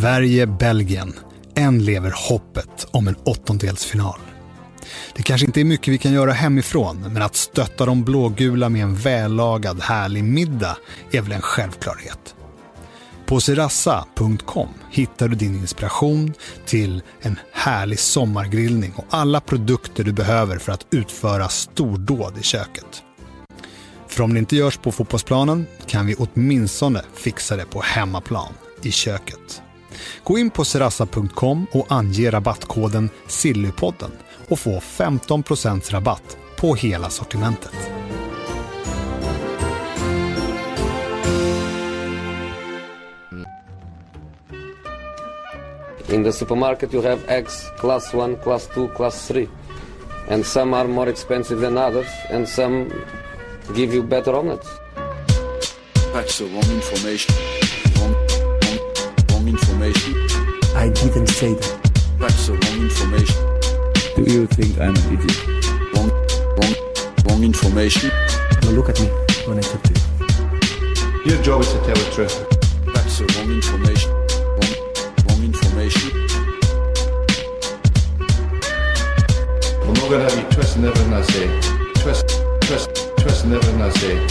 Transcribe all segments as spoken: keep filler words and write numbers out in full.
Sverige-Belgien. Än lever hoppet om en åttondelsfinal. Det kanske inte är mycket vi kan göra hemifrån, men att stötta de blågula med en vällagad härlig middag är väl en självklarhet. På sirasa punkt com hittar du din inspiration till en härlig sommargrillning och alla produkter du behöver för att utföra stordåd i köket. För om det inte görs på fotbollsplanen kan vi åtminstone fixa det på hemmaplan i köket. Gå in på sirasa punkt com och ange rabattkoden Sillypodden och få femton procent rabatt på hela sortimentet. In the supermarket you have eggs class one, class two, class three. And some are more expensive than others and some give you better omelets. That's the wrong information. Wrong, wrong, wrong information. I didn't say that. That's the wrong information. Do you think I'm an idiot? Wrong, wrong, wrong information. Now look at me when I talk to you. Your job is to tell the truth. That's the wrong information. I'm not going to have you trusting everything I say. Trust, trust, trust in everything I say.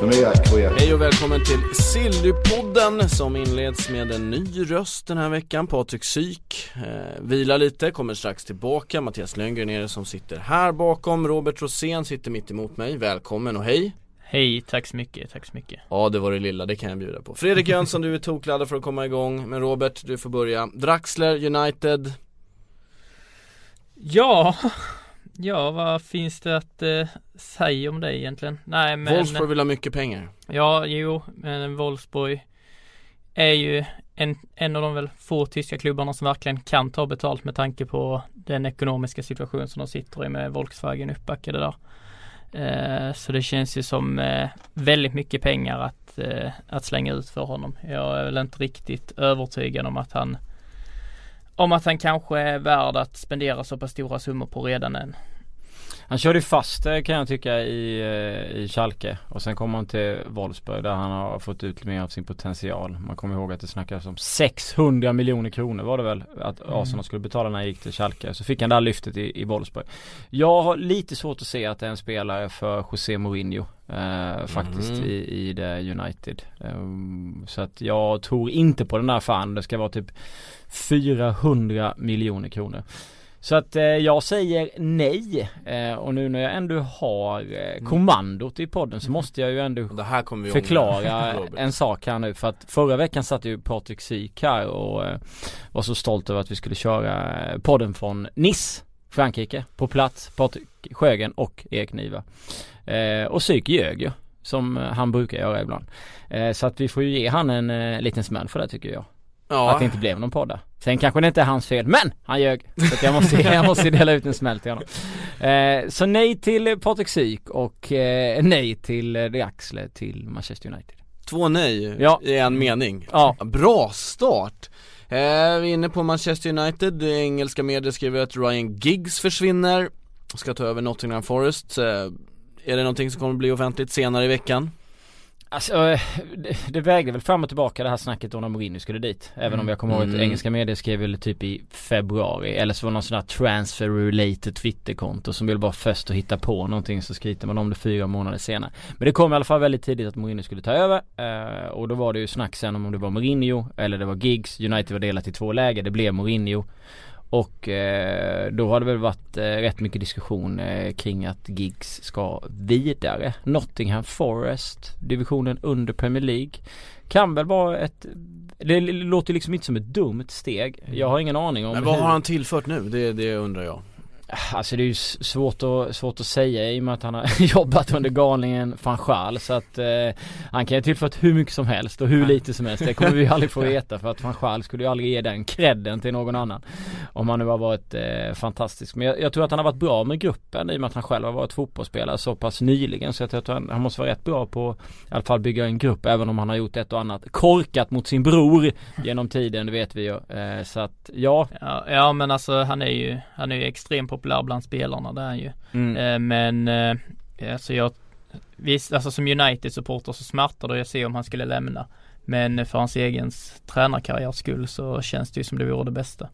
Så nu är jag clear. Hej och välkommen till Sillypodden som inleds med en ny röst den här veckan. Patrik Syk eh, vilar lite, kommer strax tillbaka. Mattias Lönngren är det som sitter här bakom. Robert Rosén sitter mitt emot mig. Välkommen och hej. Hej, tack så mycket, tack så mycket. Ja, det var det lilla, det kan jag bjuda på. Fredrik Jönsson, du är tokladdad för att komma igång. Men Robert, du får börja. Draxler, United. Ja, ja, vad finns det att eh, säga om det egentligen? Nej, men Wolfsburg vill ha mycket pengar. Ja, jo, men Wolfsburg är ju en, en av de väl få tyska klubbarna som verkligen kan ta betalt med tanke på den ekonomiska situation som de sitter i med Volkswagen uppbackade där. Eh, så det känns ju som eh, väldigt mycket pengar att, eh, att slänga ut för honom. Jag är väl inte riktigt övertygad om att han om att han kanske är värd att spendera så pass stora summor på redan än. Han körde fast, kan jag tycka, i, i Schalke. Och sen kommer han till Wolfsburg där han har fått ut mer av sin potential. Man kommer ihåg att det snackas om sexhundra miljoner kronor var det väl att Arsenal mm. skulle betala när han gick till Schalke. Så fick han det här lyftet i, i Wolfsburg. Jag har lite svårt att se att det är en spelare för Jose Mourinho eh, faktiskt mm. i, i det United. Um, så att jag tror inte på den här fan. Det ska vara typ fyrahundra miljoner kronor. Så att eh, jag säger nej eh, och nu när jag ändå har eh, kommandot i podden så måste jag ju ändå det här kommer vi förklara en sak här nu för att förra veckan satt ju Patrik Syk här och eh, var så stolt över att vi skulle köra podden från Nice, Frankrike på plats, Patrik Sjögren och Erik Niva eh, och Syk ljög ju som han brukar göra ibland eh, så att vi får ju ge han en eh, liten smäll för det tycker jag. Ja. Att det inte blev någon podd där. Sen kanske det inte är hans fel, men han ljög. Så jag måste, jag måste dela ut en smäll till honom. Eh, så nej till Patrik Syk och eh, nej till Draxler till Manchester United. Två nej ja. i en mening. Ja. Bra start. Eh, vi är inne på Manchester United. Det engelska medier skriver att Ryan Giggs försvinner. Ska ta över Nottingham Forest. Eh, är det någonting som kommer bli offentligt senare i veckan? Alltså, det vägde väl fram och tillbaka det här snacket om Mourinho skulle dit. Även mm. om jag kommer ihåg att engelska medier skrev väl typ i februari. Eller så var det någon sån här transfer-related Twitterkonto som ville bara först att hitta på någonting så skritade man om det fyra månader senare. Men det kom i alla fall väldigt tidigt att Mourinho skulle ta över. Eh, och då var det ju snack sen om det var Mourinho eller det var Giggs. United var delat i två läger, det blev Mourinho. Och eh, då har det väl varit eh, rätt mycket diskussion eh, kring att Giggs ska vidare. Nottingham Forest, divisionen under Premier League, kan väl vara ett... Det låter liksom inte som ett dumt steg. Jag har ingen aning om... Men vad hur... har han tillfört nu? Det, det undrar jag. Alltså det är ju svårt att, svårt att säga i och med att han har jobbat under galningen Van Schaal så att eh, han kan ju tillfört hur mycket som helst och hur lite som helst. Det kommer vi aldrig få veta för att Van Schaal skulle ju aldrig ge den credden till någon annan om han nu har varit eh, fantastisk. Men jag, jag tror att han har varit bra med gruppen i och med att han själv har varit fotbollsspelare så pass nyligen så jag tror att han, han måste vara rätt bra på i alla fall bygga en grupp även om han har gjort ett och annat korkat mot sin bror genom tiden, det vet vi ju. Eh, så att ja. ja. Ja men alltså han är ju, han är ju extremt på populär bland spelarna där ju. Mm. Eh, men eh, alltså jag visst, alltså som United-supporter så smärtar det jag ser om han skulle lämna. Men för hans egen tränarkarriärs skull så känns det ju som det vore det bästa.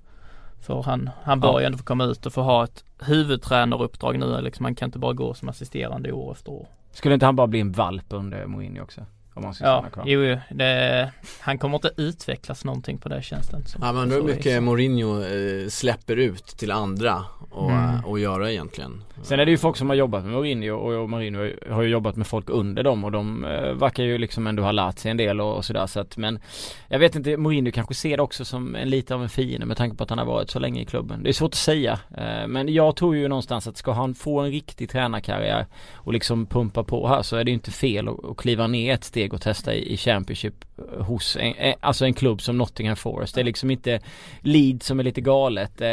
För han, han bör ju ändå få komma ut och få ha ett huvudtränaruppdrag nu. Liksom, han kan inte bara gå som assisterande år efter år. Skulle inte han bara bli en valp under Mourinho också? Om han ska ja, kvar? Jo, det, han kommer inte utvecklas någonting på det tjänsten. Ja, men hur mycket Mourinho eh, släpper ut till andra och, mm. och göra egentligen. Sen är det ju folk som har jobbat med Mourinho och, och Mourinho har ju jobbat med folk under dem och de eh, verkar ju liksom ändå ha lärt sig en del och, och sådär. Så att, men jag vet inte, Mourinho kanske ser det också som en lite av en fiende med tanke på att han har varit så länge i klubben. Det är svårt att säga. Eh, men jag tror ju någonstans att ska han få en riktig tränarkarriär och liksom pumpa på här så är det ju inte fel att, att kliva ner ett steg och testa i Championship hos en, alltså en klubb som Nottingham Forest. Det är liksom inte Lead som är lite galet, eh,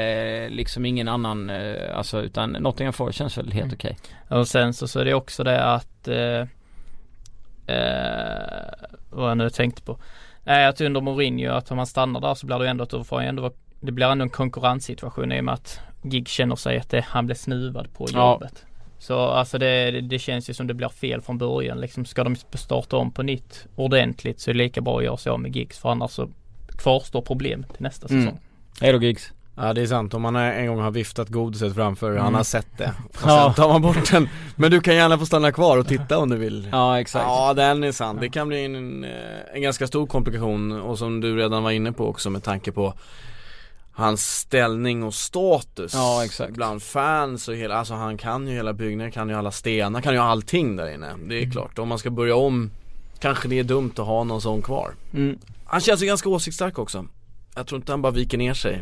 liksom ingen annan eh, alltså, utan Nottingham Forest känns väl helt mm. okej. Och sen så, så är det också det att eh, eh, vad jag nu tänkte på är att under Mourinho att om man stannar där så blir det ändå att få ändå det blir ändå en konkurrenssituation i och med att Giggs känner sig att det, han blir snuvad på jobbet. Ja. Så alltså det, det känns ju som det blir fel från början. Liksom, ska de starta om på nytt ordentligt så är det lika bra att göra sig av med Giggs. För annars så kvarstår problem till nästa mm. säsong. Hej då Giggs. Ja, det är sant. Om man en gång har viftat godiset framför, mm. han har sett det. Och sen tar man bort den. Men du kan gärna få stanna kvar och titta om du vill. Ja, exakt. Ja, den är sant. Det kan bli en, en ganska stor komplikation. Och som du redan var inne på också med tanke på hans ställning och status ja, exakt. Bland fans och hela, alltså han kan ju hela byggnaden, kan ju alla stenar, kan ju allting där inne. Det är mm. klart, om man ska börja om kanske det är dumt att ha någon sån kvar. Mm. Han känns ju ganska åsiktsstark också. Jag tror inte han bara viker ner sig.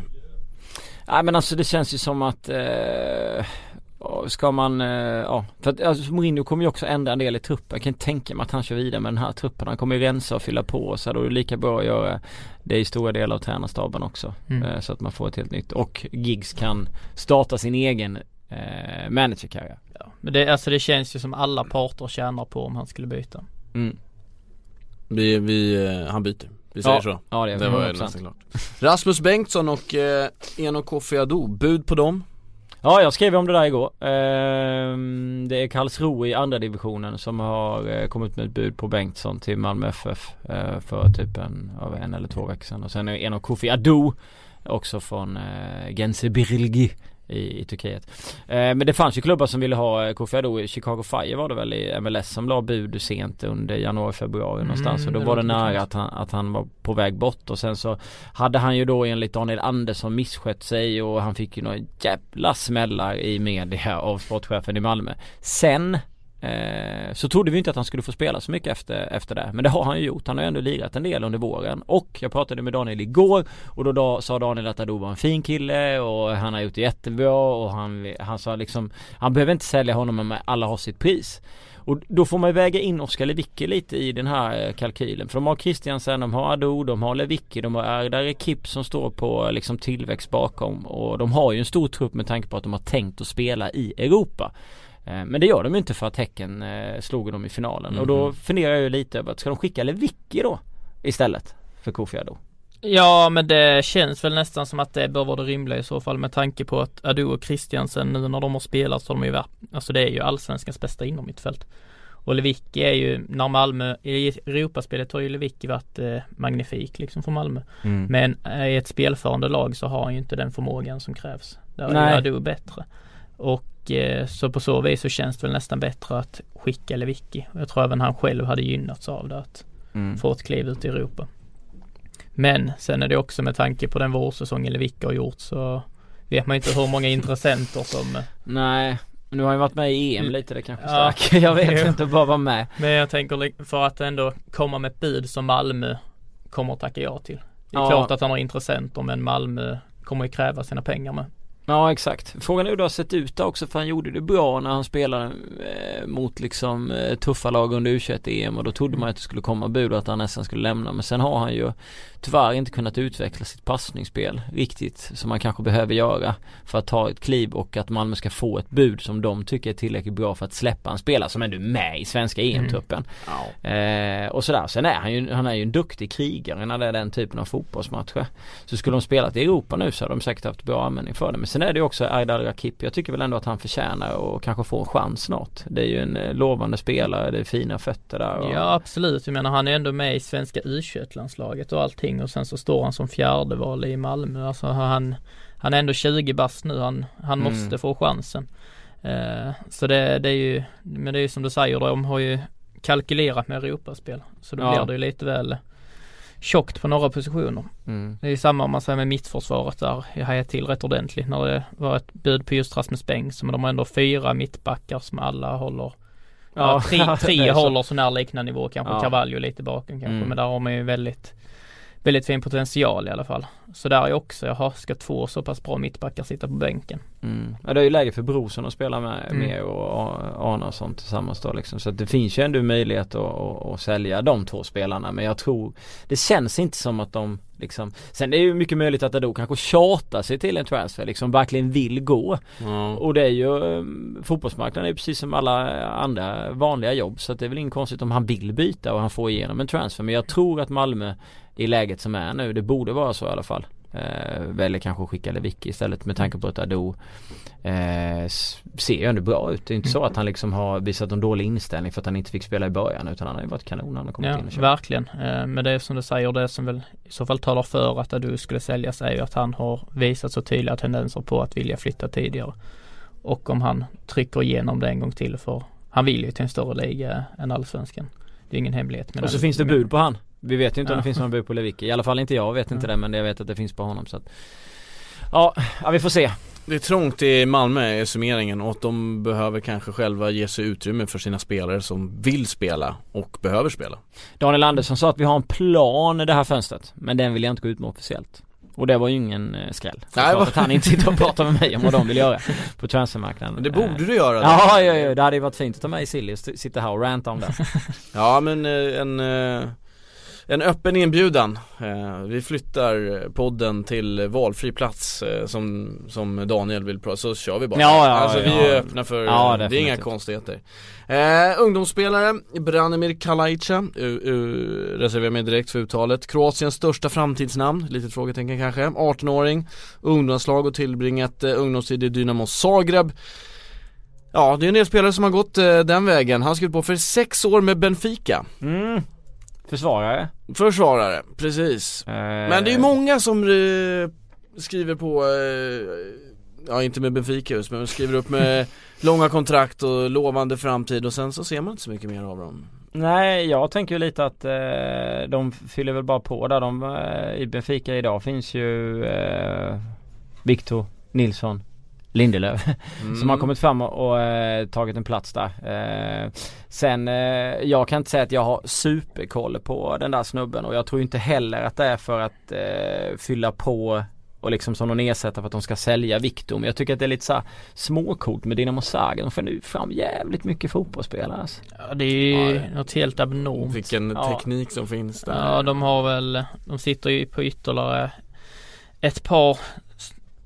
Nej men alltså det känns ju som att eh... ska man, ja, för att, alltså, Mourinho kommer ju också ändra en del i truppen. Jag kan inte tänka mig att han kör vidare med den här truppen. Han kommer ju rensa och fylla på. Så då är det lika bra att göra det i stora delar av tränarstaben också mm. så att man får ett helt nytt. Och Giggs kan starta sin egen eh, managerkarriär ja. Men det, alltså, det känns ju som alla parter tjänar på om han skulle byta mm. vi, vi, han byter. Vi säger ja. Så ja, det, det var ju nästan klart. Rasmus Bengtsson och eh, Enoch Kofi Adu, bud på dem. Ja, jag skrev om det där igår. Det är Karlsruhe i andra divisionen som har kommit med ett bud på Bengtsson till Malmö F F för typ en, av en eller två veckor sedan. Och sen är det Enoch Kofi Adu också från Gençlerbirgi i, i Turkiet. Men det fanns ju klubbar som ville ha Kofi Adu. Chicago Fire var det väl i M L S som la bud sent under januari, februari någonstans. Mm, och då det var det nära att han, att han var på väg bort. Och sen så hade han ju då enligt Daniel Andersson misskött sig och han fick ju några jävla smällar i media av sportchefen i Malmö. Sen eh, så trodde vi inte att han skulle få spela så mycket efter, efter det. Men det har han ju gjort. Han har ju ändå lirat en del under våren. Och jag pratade med Daniel igår och då, då sa Daniel att Adu var en fin kille och han har gjort det jättebra och han, han sa liksom, han behöver inte sälja honom men alla har sitt pris. Och då får man väga in Oscar Lewicki lite i den här kalkylen. För de har Christiansen, de har Adu, de har Lewicki, de har Erdare Kip som står på liksom tillväxt bakom. Och de har ju en stor trupp med tanke på att de har tänkt att spela i Europa. Men det gör de inte för att Häcken slog dem i finalen. Mm-hmm. Och då funderar jag ju lite över att ska de skicka Lewicki då istället för Kofi Adu? Ja, men det känns väl nästan som att det bör vara det rimliga i så fall med tanke på att Adu och Christiansen nu när de har spelat så de är ju alltså det är ju allsvenskans bästa inom mittfält. Och Lewicki är ju när Malmö i Europaspelet har ju Lewicki varit eh, magnifik liksom för Malmö. Mm. Men i ett spelförande lag så har han ju inte den förmågan som krävs. Där är Adu bättre. Och så på så vis så känns det väl nästan bättre att skicka Lewicki. Jag tror även han själv hade gynnats av det att mm. få ett kliv ut i Europa. Men sen är det också med tanke på den vårsäsongen Lewicki har gjort så vet man inte hur många intressenter som... Nej, nu har ju varit med i E M lite det kanske ja, stark. Jag vet jo. inte bara vara med. Men jag tänker för att ändå komma med ett bud som Malmö kommer att tacka ja till. Det är ja. klart att han har intressenter men Malmö kommer ju kräva sina pengar med. Ja, exakt. Frågan är hur det har sett ut också för han gjorde det bra när han spelade eh, mot liksom eh, tuffa lag under U tjugoett E M och då trodde man att det skulle komma bud och att han nästan skulle lämna men sen har han ju tyvärr inte kunnat utveckla sitt passningsspel riktigt som man kanske behöver göra för att ta ett kliv och att Malmö ska få ett bud som de tycker är tillräckligt bra för att släppa en spelare som ändå är med i svenska E M-truppen. Mm. Eh, och sådär. Sen är han ju, han är ju en duktig krigare när det är den typen av fotbollsmatcher. Så skulle de spela till Europa nu så hade de säkert haft bra användning för det men sen Sen är det också Aydar Rakip. Jag tycker väl ändå att han förtjänar och kanske får en chans snart. Det är ju en lovande spelare, det är fina fötter där. Och... Ja, absolut. Jag menar, han är ändå med i svenska U tjugoett-landslaget och allting. Och sen så står han som fjärdeval i Malmö. Alltså, han, han är ändå tjugo bast nu. Han, han mm. måste få chansen. Uh, så det, det är ju, men det är ju som du säger, de har ju kalkylerat med Europaspel. Så då ja. blir det ju lite väl... tjockt på några positioner. Mm. Det är ju samma om man säger med mittförsvaret där. Jag hajar till rätt ordentligt när det var ett bud på just Rasmus Bengtsson. Men de har ändå fyra mittbackar som alla håller. Ja, ja, tre tre så. håller sån här liknande nivå. Kanske ja. Carvalho lite bakom kanske. Mm. Men där har man ju väldigt, väldigt fin potential i alla fall. Så där är också, jaha, ska två så pass bra mittbackar sitta på bänken. Mm. Ja, det är ju läge för Brorsson att spela med, mm. med och Arnason tillsammans då liksom. Så att det finns ju ändå möjlighet att, att, att sälja de två spelarna, men jag tror, det känns inte som att de liksom, sen är det ju mycket möjligt att Ado kanske tjatar sig till en transfer, liksom verkligen vill gå. Mm. Och det är ju, fotbollsmarknaden är ju precis som alla andra vanliga jobb, så att det är väl inte konstigt om han vill byta och han får igenom en transfer, men jag tror att Malmö i läget som är nu, det borde vara så i alla fall. Eh, väljer kanske skicka Lewicki istället med tanke på att Ado eh, ser ju ändå bra ut. Det är inte så att han liksom har visat en dålig inställning för att han inte fick spela i början, utan han har ju varit kanon när han kommit ja, in och köpt. Verkligen, eh, men det är som du säger, det som väl i så fall talar för att Ado skulle säljas är ju att han har visat så tydliga tendenser på att vilja flytta tidigare, och om han trycker igenom det en gång till, för han vill ju till en större liga än allsvenskan, det är ingen hemlighet. Och så finns det bud på han. Vi vet ju inte ja. om det finns någon bud på Lewicki. I alla fall inte jag, vet inte ja. det, men jag vet att det finns på honom. Så att... ja, ja, vi får se. Det är trångt i Malmö i summeringen, och att de behöver kanske själva ge sig utrymme för sina spelare som vill spela och behöver spela. Daniel Andersson sa att vi har en plan i det här fönstret, men den vill jag inte gå ut med officiellt. Och det var ju ingen skräll. Nej, var... att han inte sitter och pratar med mig om vad de vill göra på transfermarknaden. Det borde du göra. Då. Ja, ja, ja, det hade ju varit fint att ta med i Silly och sitta här och ranta om det. Ja, men en... en öppen inbjudan. Eh, vi flyttar podden till valfri plats eh, som, som Daniel vill prata. Så kör vi bara. Ja, ja, alltså, ja, vi är ja. öppna för... Ja, det är inga konstigheter. Eh, ungdomsspelare Branimir Kalajica. U- u- reserverar mig direkt för uttalet. Kroatiens största framtidsnamn. Litet frågetecken kanske. arton-åring. Ungdomslag och tillbringat eh, ungdomstid i Dynamo Zagreb. Ja, det är en del spelare som har gått eh, den vägen. Han skrev på för sex år med Benfica. Mm. Försvarare. Försvarare, precis. Eh. Men det är många som eh, skriver på, eh, ja inte med Benfica just, men skriver upp med långa kontrakt och lovande framtid, och sen så ser man inte så mycket mer av dem. Nej, jag tänker ju lite att eh, de fyller väl bara på där. De, eh, i Benfica idag finns ju eh, Victor Nilsson Lindelöf mm. som har kommit fram och, och eh, tagit en plats där. Eh, sen eh, jag kan inte säga att jag har superkoll på den där snubben, och jag tror inte heller att det är för att eh, fylla på och liksom som någon ersätter för att de ska sälja Victor. Men jag tycker att det är lite så här småkort med Dynamo Zagreb. De får nu fram jävligt mycket fotbollsspelare. Alltså. Ja, det är ju något helt abnormt. Vilken ja. teknik som finns där. Ja, de har väl, de sitter ju på ytterligare ett par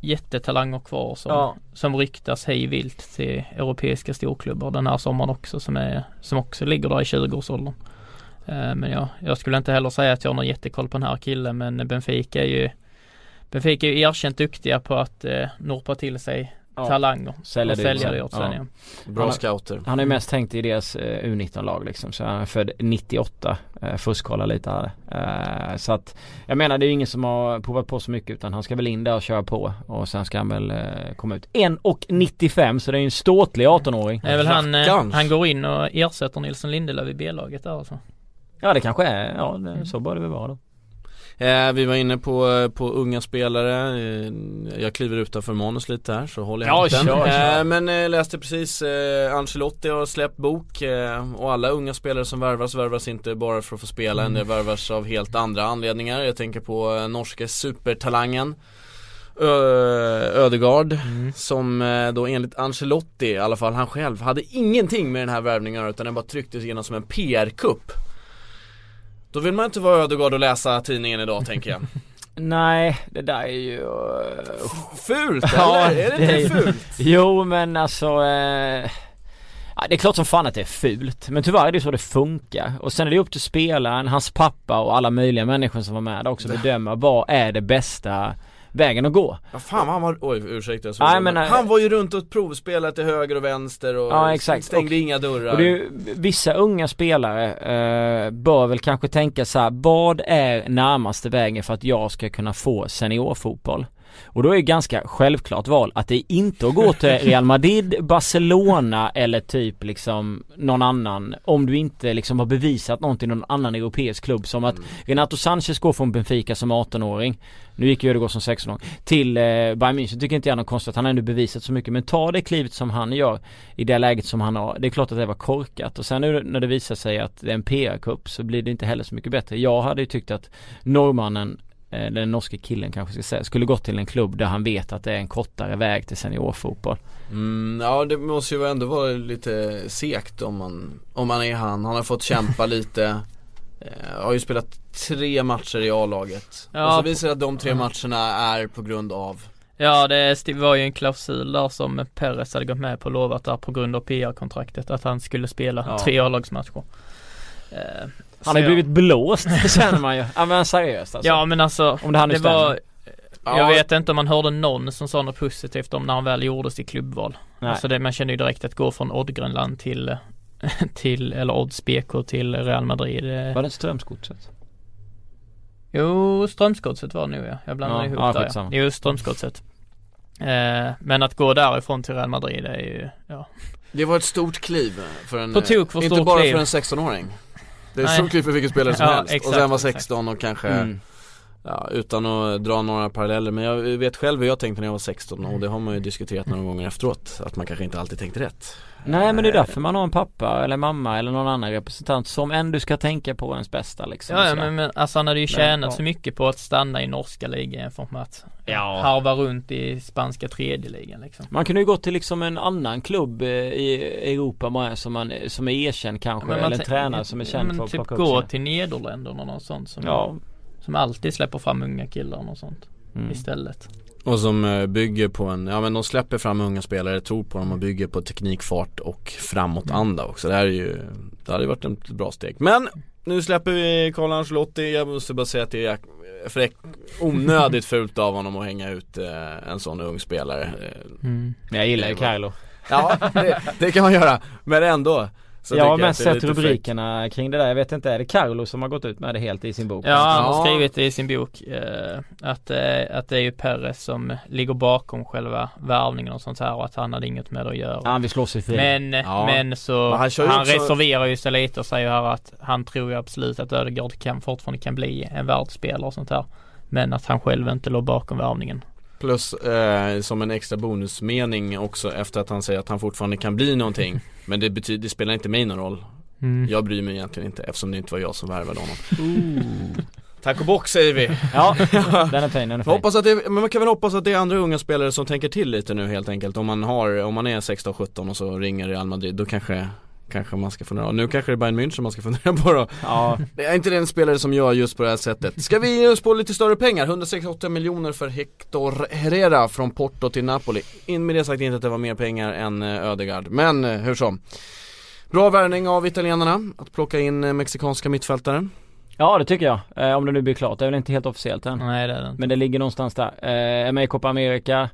jättetalanger kvar som, ja. som ryktas hej vilt till europeiska storklubbar den här sommaren också, som, är, som också ligger där i tjugo-årsåldern. Eh, men ja, jag skulle inte heller säga att jag har någon jättekoll på den här killen, men Benfica är ju Benfica är ju erkänt duktiga på att eh, norpa till sig ja. talanger sälja och sälja det åt sig. Ja. Bra scouter. Han har ju mest tänkt i deras eh, U nitton-lag liksom, så han är född nittioåtta. Eh, fuskkolla lite här. Eh, så att, jag menar, det är ju ingen som har provat på så mycket, utan han ska väl in där och köra på, och sen ska han väl eh, komma ut. en och nittiofem, så det är ju en ståtlig arton-åring. Det är väl han, eh, han går in och ersätter Nilsson Lindelöf i B-laget där alltså. Ja, det kanske är. Ja, det, så bör det väl vara då. Eh, vi var inne på, på unga spelare. eh, Jag kliver utanför manus lite här, så håller jag ja, inte sure, sure. Eh, Men eh, läste precis eh, Ancelotti har släppt bok, eh, och alla unga spelare som värvas Värvas inte bara för att få spela, mm. det värvas av helt andra anledningar. Jag tänker på eh, norska supertalangen Ö- Ödegaard mm. som eh, då enligt Ancelotti, i alla fall han själv, hade ingenting med den här värvningen, utan den bara trycktes igenom som en P R-kupp. Då vill man inte vara Ödegaard och läsa tidningen idag, tänker jag. Nej, det där är ju... Uh... fult, eller? Ja, är det, det inte fult? Jo, men alltså... Uh... Ja, det är klart som fan att det är fult, men tyvärr är det så det funkar. Och sen är det upp till spelaren, hans pappa och alla möjliga människor som var med också, bedöma vad är det bästa vägen att gå. Ja, fan, han var, oj, ursäkta, så nej, men, han var ju runt och provspelade till höger och vänster och ja, exakt. stängde och, inga dörrar. Och det är ju, vissa unga spelare eh, bör väl kanske tänka så här, vad är närmaste vägen för att jag ska kunna få seniorfotboll? Och då är det ganska självklart val att det är inte att gå till Real Madrid, Barcelona eller typ liksom någon annan, om du inte liksom har bevisat någonting i någon annan europeisk klubb, som att Renato Sanchez går från Benfica som arton-åring, nu gick ju det går som sexton-åring till eh, Bayern München, tycker inte jag något konstigt, han har ändå bevisat så mycket, men ta det klivet som han gör i det läget som han har, det är klart att det var korkat, och sen nu när det visar sig att det är en P R-cup så blir det inte heller så mycket bättre. Jag hade ju tyckt att norrmannen, den norska killen kanske ska säga, skulle gått till en klubb där han vet att det är en kortare väg till seniorfotboll. Mm, ja, det måste ju ändå vara lite segt om man, om man är han. Han har fått kämpa lite. Eh, har ju spelat tre matcher i A-laget. Ja, och så visar det att de tre matcherna är på grund av... Ja, det var ju en klausul där som Perez hade gått med på, lovat där på grund av P R-kontraktet att han skulle spela ja. tre A-lagsmatcher. Eh, Han har blivit blåst, känner man ju. Ja, men seriöst alltså. Ja, men alltså, om det här nu stämmer. Var, jag ja. vet inte om man hörde någon som sa något positivt om när han väl gjordes i klubbval. Nej. Alltså det, man känner ju direkt att gå från Odd-Grönland till, till, eller Odds-B K till Real Madrid. Var det ett strömskottset? Jo, strömskottset var det nu, ja. Jag blandade ja, ihop ja, där. Ja. Jo, strömskottset. Eh, men att gå därifrån till Real Madrid är ju... Ja. Det var ett stort kliv. För en, På tok för inte stort bara kliv. För en sexton-åring. Det är så kul för vilken spelare som ja, helst. Exakt, och sen var sexton exakt. Och kanske mm. ja, utan att dra några paralleller, men jag vet själv hur jag tänkte när jag var sexton, och det har man ju diskuterat några gånger efteråt, att man kanske inte alltid tänkte rätt. Nej, men det är därför man har en pappa eller mamma eller någon annan representant som ändå ska tänka på ens bästa liksom. Ja, men, men alltså han hade ju tjänat men, ja. så mycket på att stanna i norska ligan för att ja. harva runt i spanska tredje ligan liksom. Man kunde ju gå till liksom en annan klubb i Europa man, som, man, som är erkänd kanske, ja, eller en t- tränare som är känd ja, men, för att typ gå till Nederländerna och något sånt som, ja. som alltid släpper fram unga killar och något sånt mm. istället. Och som bygger på en, ja men de släpper fram unga spelare, tror på dem och bygger på teknikfart och framåt anda också. Det här är ju, det hade varit ett bra steg. Men nu släpper vi Carl Ancelotti. Jag måste bara säga att det är fräck, onödigt fult av honom att hänga ut en sån ung spelare. Mm. Jag gillar ju Carlo. Ja, det, det kan man göra. Men ändå. Så jag har mest sett rubrikerna frikt. Kring det där. Jag vet inte, är det Carlo som har gått ut med det helt i sin bok? Ja, han har skrivit i sin bok eh, att, eh, att det är ju Perez som ligger bakom själva värvningen och sånt här, och att han hade inget med det att göra. Ja, han vill slå sig fri. Men, ja. men så men han, ju han också... reserverar ju sig lite och säger här att han tror ju absolut att Ödegaard kan, fortfarande kan bli en världsspelare och sånt här, men att han själv inte låg bakom värvningen. Plus eh, som en extra bonusmening också, efter att han säger att han fortfarande kan bli någonting. Men det, betyder, det spelar inte mig någon roll. Mm. Jag bryr mig egentligen inte, eftersom det inte var jag som värvade honom. Ooh. Tack och bock säger vi. Ja, den är fin, den är fin. Hoppas att det, men man kan väl hoppas att det är andra unga spelare som tänker till lite nu helt enkelt. Om man, har, om man är sexton sjutton och så ringer Real Madrid, då kanske... Kanske man ska fundera. Nu kanske det är Bayern München man ska fundera på då. Ja. Det är inte den spelare som jag just på det här sättet. Ska vi just på lite större pengar? hundrasextioåtta miljoner för Hector Herrera från Porto till Napoli. In med det sagt inte att det var mer pengar än Ödegaard. Men hur som. Bra värvning av italienarna att plocka in mexikanska mittfältare. Ja, det tycker jag. Eh, om det nu blir klart. Det är väl inte helt officiellt än. Nej, det är det inte. Men det ligger någonstans där. Eh, med Copa America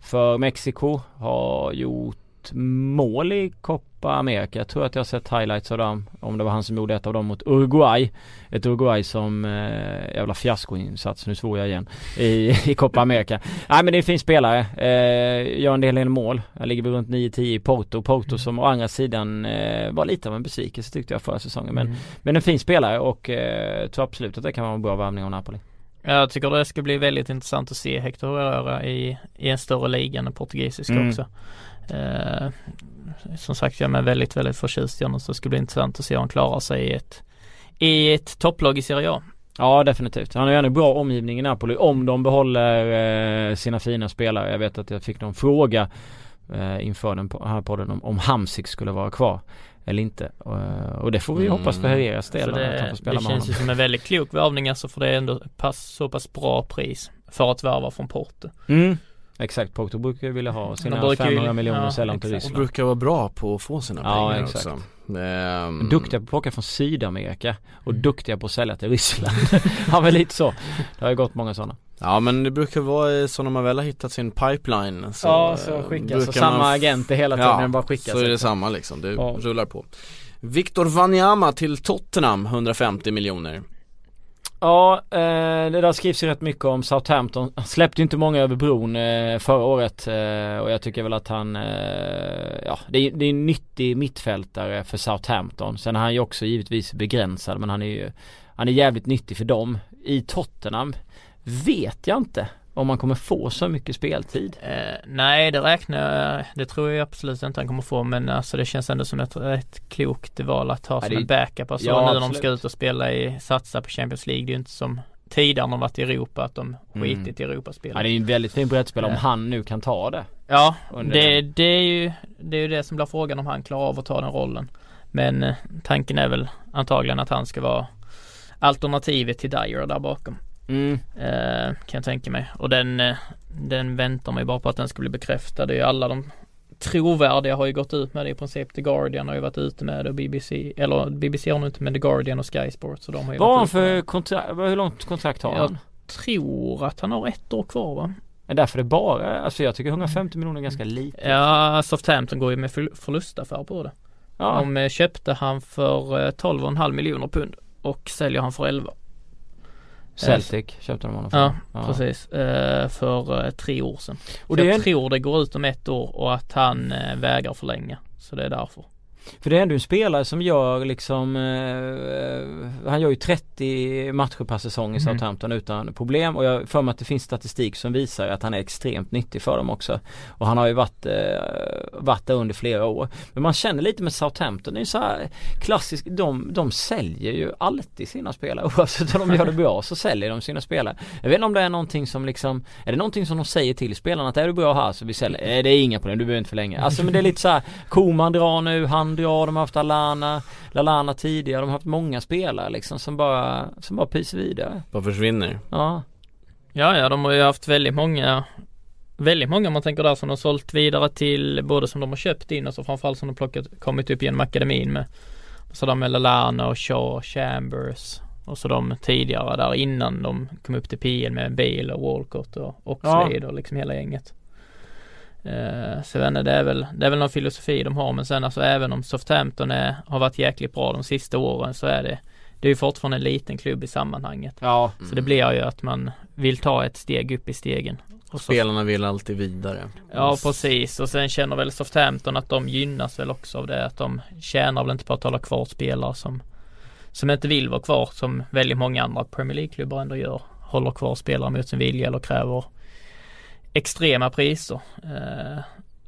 för Mexiko har gjort mål i Copa America. Jag tror att jag har sett highlights av dem, om det var han som gjorde ett av dem mot Uruguay. Ett Uruguay som eh, jävla fiaskoinsats, nu svor jag igen i, i Copa America. Nej, men det är en fin spelare, eh, gör en del en mål. Jag ligger runt nio tio i Porto Porto som å andra sidan eh, var lite av en besvikelse tyckte jag förra säsongen, men, mm. men en fin spelare, och eh, tror absolut att det kan vara en bra värvning av Napoli. Jag tycker det ska bli väldigt intressant att se Hector Herrera i, i en större liga än portugisiska mm. också. Eh, som sagt, jag är väldigt, väldigt förtjust i honom, så det ska bli intressant att se om han klarar sig i ett, i ett topplag i Serie A. Ja, definitivt. Han har ju en bra omgivning i Napoli om de behåller eh, sina fina spelare. Jag vet att jag fick någon fråga eh, inför den här podden om, om Hamsik skulle vara kvar eller inte, och, och det får vi mm. hoppas för Herreras del. Alltså det att spela det med känns ju som en väldigt klok värvning, alltså, för det är ändå pass, så pass bra pris för att värva från Porto. Mm. Exakt, Porto brukar vilja ha sina femhundra miljoner ja, sällan till Ryssland. Och brukar vara bra på att få sina ja, pengar exakt. Också. Um... Duktiga på att plocka från Sydamerika och duktiga på att sälja till Ryssland. Ja, väl lite så. Det har ju gått många sådana. Ja, men det brukar vara så när man väl har hittat sin pipeline. Så ja, så skickas så samma man... agenter hela tiden ja, bara skickas. Så är det efter. Samma liksom, det ja. Rullar på. Victor Wanyama till Tottenham, hundrafemtio miljoner. Ja, eh, det där skrivs ju rätt mycket om. Southampton släppte inte många över bron eh, förra året eh, och jag tycker väl att han eh, ja, det är, det är en nyttig mittfältare för Southampton. Sen är han ju också givetvis begränsad, men han är ju han är jävligt nyttig för dem. I Tottenham vet jag inte om man kommer få så mycket speltid. Eh, nej, det räknar jag. Det tror jag absolut inte han kommer få, men alltså, det känns ändå som ett rätt klokt val att ha som ja, en backup. Alltså, ja, nu när de ska ut och spela i, satsa på Champions League, det är ju inte som tidigare de varit i Europa, att de skitit mm. i Europaspelet. Ja, det är ju en väldigt fin breddspel eh. om han nu kan ta det. Ja, det, det, är ju, det är ju det som blir frågan, om han klarar av att ta den rollen. Men eh, tanken är väl antagligen att han ska vara alternativet till Dyer där bakom. Mm. Uh, kan jag tänka mig. Och den, uh, den väntar mig bara på att den ska bli bekräftad. Det är ju alla de trovärdiga har ju gått ut med det i princip. The Guardian har ju varit ute med det, och B B C, eller B B C har nu inte, men The Guardian och Sky Sports, och de har ju var han för kontrakt, hur långt kontrakt har jag han? Jag tror att han har ett år kvar, va? Men därför är det bara, alltså jag tycker hundrafemtio miljoner är ganska lite. Ja, Southampton går ju med förlustaffär på det. Ja. De köpte han för tolv komma fem miljoner pund och säljer han för elva. Celtic köpte de honom för. Ja, ja. Precis. Uh, för uh, tre år sedan. Och det jag är... tror det går ut om ett år och att han uh, vägrar förlänga. Så det är därför. För det är ändå en spelare som gör liksom... Uh, han gör ju trettio matcher per säsong i Southampton mm. utan problem. Och jag för mig att det finns statistik som visar att han är extremt nyttig för dem också. Och han har ju varit, uh, varit där under flera år. Men man känner lite med Southampton. Det är ju så här klassiskt. De, de säljer ju alltid sina spelare. Oavsett om de gör det bra så säljer de sina spelare. Jag vet inte om det är någonting som liksom... Är det någonting som de säger till spelarna? Att är du bra här så vi säljer... Det är inga problem, du behöver inte förlänga. Alltså men det är lite så här... Koman drar nu, han Ja, de har haft Alana, Lallana tidigare. De har haft många spelare liksom, som bara, som bara pyser vidare. Bara försvinner. Ja. ja, ja, de har ju haft väldigt många, väldigt många man tänker där som de har sålt vidare till, både som de har köpt in och så framförallt som de plockat, kommit upp genom akademin med. Så de med Lallana och Shaw, Chambers och så de tidigare där innan de kom upp till P L med Bale och Walcott och Oxlade ja. Och liksom hela gänget. Uh, så vänner, det är väl det är väl någon filosofi de har, men sen alltså även om Southampton är, har varit jäkligt bra de sista åren så är det det är ju fortfarande en liten klubb i sammanhanget. Ja. Mm. Så det blir ju att man vill ta ett steg upp i stegen. Och spelarna så, vill alltid vidare. Ja, precis. Och sen känner väl Southampton att de gynnas väl också av det, att de tjänar väl inte på att hålla kvar spelare som som inte vill vara kvar, som väldigt många andra Premier League-klubbar ändå gör, håller kvar spelare mot sin vilja eller kräver extrema priser.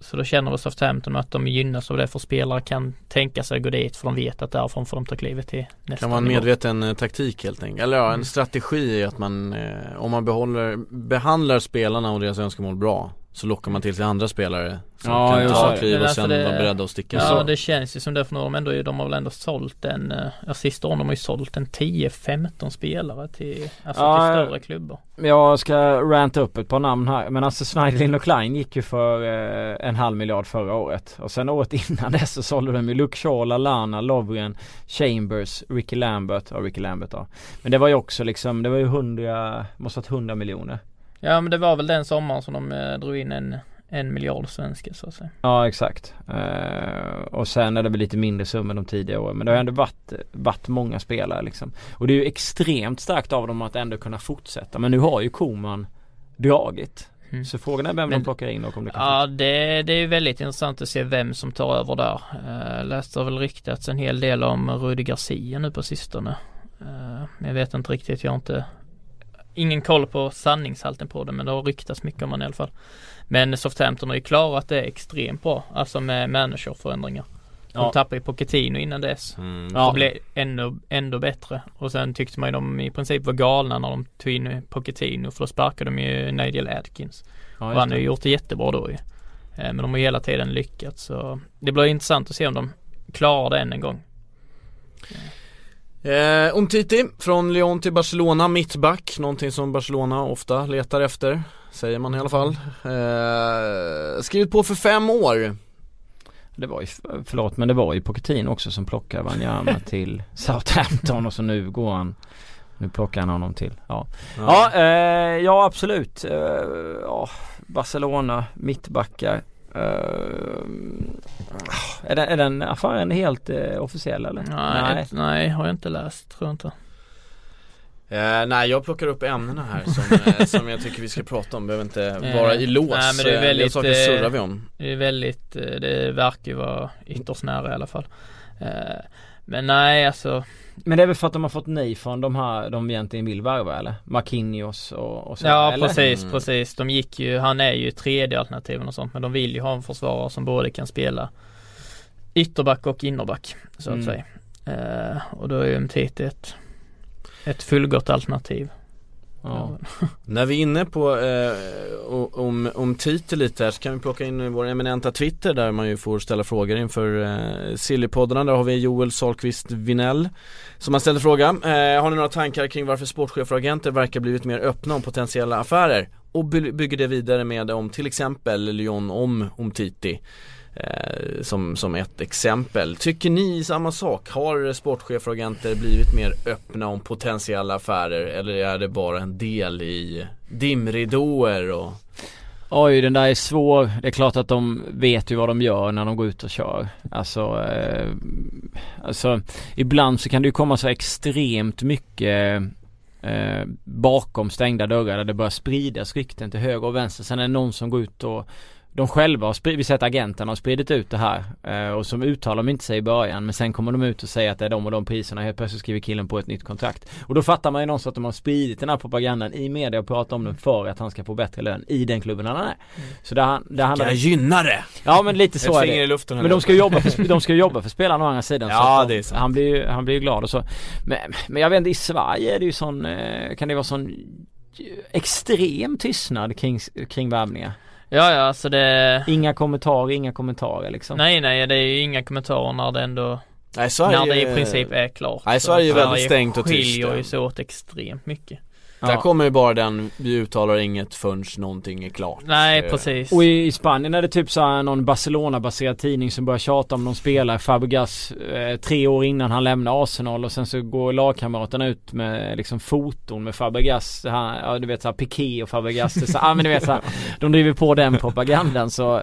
Så då känner vi Southampton att de gynnas av det, för spelare kan tänka sig att gå dit för de vet att därifrån får de ta klivet till nästa. Kan man medveten nivå. Taktik helt enkelt. Eller ja, en mm. strategi är att man om man behåller, behandlar spelarna och deras önskemål bra, så lockar man till sig andra spelare som ja, kan ta kliv och alltså sen det, vara beredda att sticka. Ja, så. Det känns ju som det för några, men de, de har väl ändå sålt en ja, sista åren de har ju sålt en tio femton spelare till, alltså ja, till större klubbar. Jag ska ranta upp ett par namn här, men alltså Schneidlin och Klein gick ju för eh, en halv miljard förra året, och sen året innan dess så sålde de ju Luke Shaw, Lallana, Lovren, Chambers, Ricky Lambert och Ricky Lambert då. Men det var ju också liksom, det var ju hundra, måste ha hundra miljoner. Ja, men det var väl den sommaren som de eh, drog in en, en miljard svenska så att säga. Ja, exakt. Eh, och sen är det väl lite mindre summa de tidigare åren. Men det har ändå varit, varit många spelare liksom. Och det är ju extremt starkt av dem att ändå kunna fortsätta. Men nu har ju Koman dragit. Mm. Så frågan är vem men, de plockar in och om det kan ja, det, det är ju väldigt intressant att se vem som tar över där. Eh, läste väl ryktats en hel del om Rudi Garcia nu på sistone. Eh, jag vet inte riktigt, jag har inte... ingen koll på sanningshalten på det, men det har ryktats mycket om han i alla fall. Men Southampton har ju klarat det extremt bra, alltså med managerförändringar. De ja. Tappade ju Pochettino innan dess. Mm. Ja. Det blev ännu, ännu bättre. Och sen tyckte man ju de i princip var galna när de tog in Pochettino, för då sparkade de ju Nigel Adkins. Ja, och han har ju gjort det jättebra då ju. Men de har ju hela tiden lyckats. Så det blir intressant att se om de klarar det än en gång. Eh, Umtiti från Lyon till Barcelona, mittback, någonting som Barcelona ofta letar efter. säger man i alla fall. Eh, skrivit på för fem år. Det var ju, förlåt, men det var ju Pochettino också som plockade Wanyama till Southampton, och så nu går han, nu plockar han honom till. Ja, ja, ja, eh, ja absolut. Eh, ja, Barcelona, mittbackar. Uh, är, den, är den affären helt uh, officiell eller? Nej, nej. nej, har jag inte läst, tror jag inte. uh, Nej, jag plockar upp ämnena här som, som jag tycker vi ska prata om. Behöver inte vara i lås. Nej, men det är väldigt, saker surrar vi om. Det är väldigt, det verkar ju vara ytterst nära i alla fall. uh, Men nej, alltså. Men det är väl för att de har fått nej från de här de egentligen vill värva, eller? Marquinhos och, och så. Ja, eller? precis, mm. precis. De gick ju, han är ju tredje alternativen och sånt, men de vill ju ha en försvarare som både kan spela ytterback och innerback, så att mm. säga. Uh, och då är ju Umtiti ett, ett fullgott alternativ. Ja. När vi är inne på eh, om, om titel lite här, så kan vi plocka in vår eminenta Twitter, där man ju får ställa frågor inför eh, Sillypoddarna. Där har vi Joel Salkvist Vinell som har ställt frågan. eh, Har ni några tankar kring varför sportchefer och agenter verkar blivit mer öppna om potentiella affärer? Och by- bygger det vidare med om till exempel Lyon om Umtiti eh, som, som ett exempel. Tycker ni samma sak? Har sportchefer och agenter blivit mer öppna om potentiella affärer, eller är det bara en del i dimridåer? Och... Oj, den där är svår. Det är klart att de vet ju vad de gör när de går ut och kör. Alltså, eh, alltså ibland så kan det ju komma så extremt mycket... Eh, bakom stängda dörrar, där det börjar spridas rykten till höger och vänster. Sen är det någon som går ut och de själva har sprid, vi sett agenterna har spridit ut det här, eh, och som uttalar de inte sig i början, men sen kommer de ut och säger att det är de och de priserna. Helt plötsligt skriver killen på ett nytt kontrakt, och då fattar man ju någonstans att de har spridit den här propagandan i media och pratat om den för att han ska få bättre lön i den klubben han är. Så där han, där han är gynnare. Ja, men lite så är det. I luften, men de ska ju jobba för, de ska jobba för spelarna å andra sidan. Ja, så det är sant. Han blir ju han blir ju glad och så. Men, men jag vet inte, i Sverige är det ju sån, kan det vara sån extrem tystnad kring kring värvningar. Ja, ja, alltså det... Inga kommentarer, inga kommentarer liksom. Nej, nej, det är ju inga kommentarer när det ändå... Nej, Sverige... När det i princip är klart. Nej, Sverige är ju väldigt stängt och tyst. Skiljer ju så åt extremt mycket. Ja. Där kommer ju bara den, vi uttalar inget förrän någonting är klart. Nej, precis. Och i, i Spanien är det typ så här någon Barcelona-baserad tidning som börjar tjata om de spelar Fàbregas eh, tre år innan han lämnar Arsenal, och sen så går lagkamraterna ut med liksom foton med Fàbregas, ja, du vet så här, Piqué och Fàbregas, så, ja, men du vet så här, de driver på den propagandan, så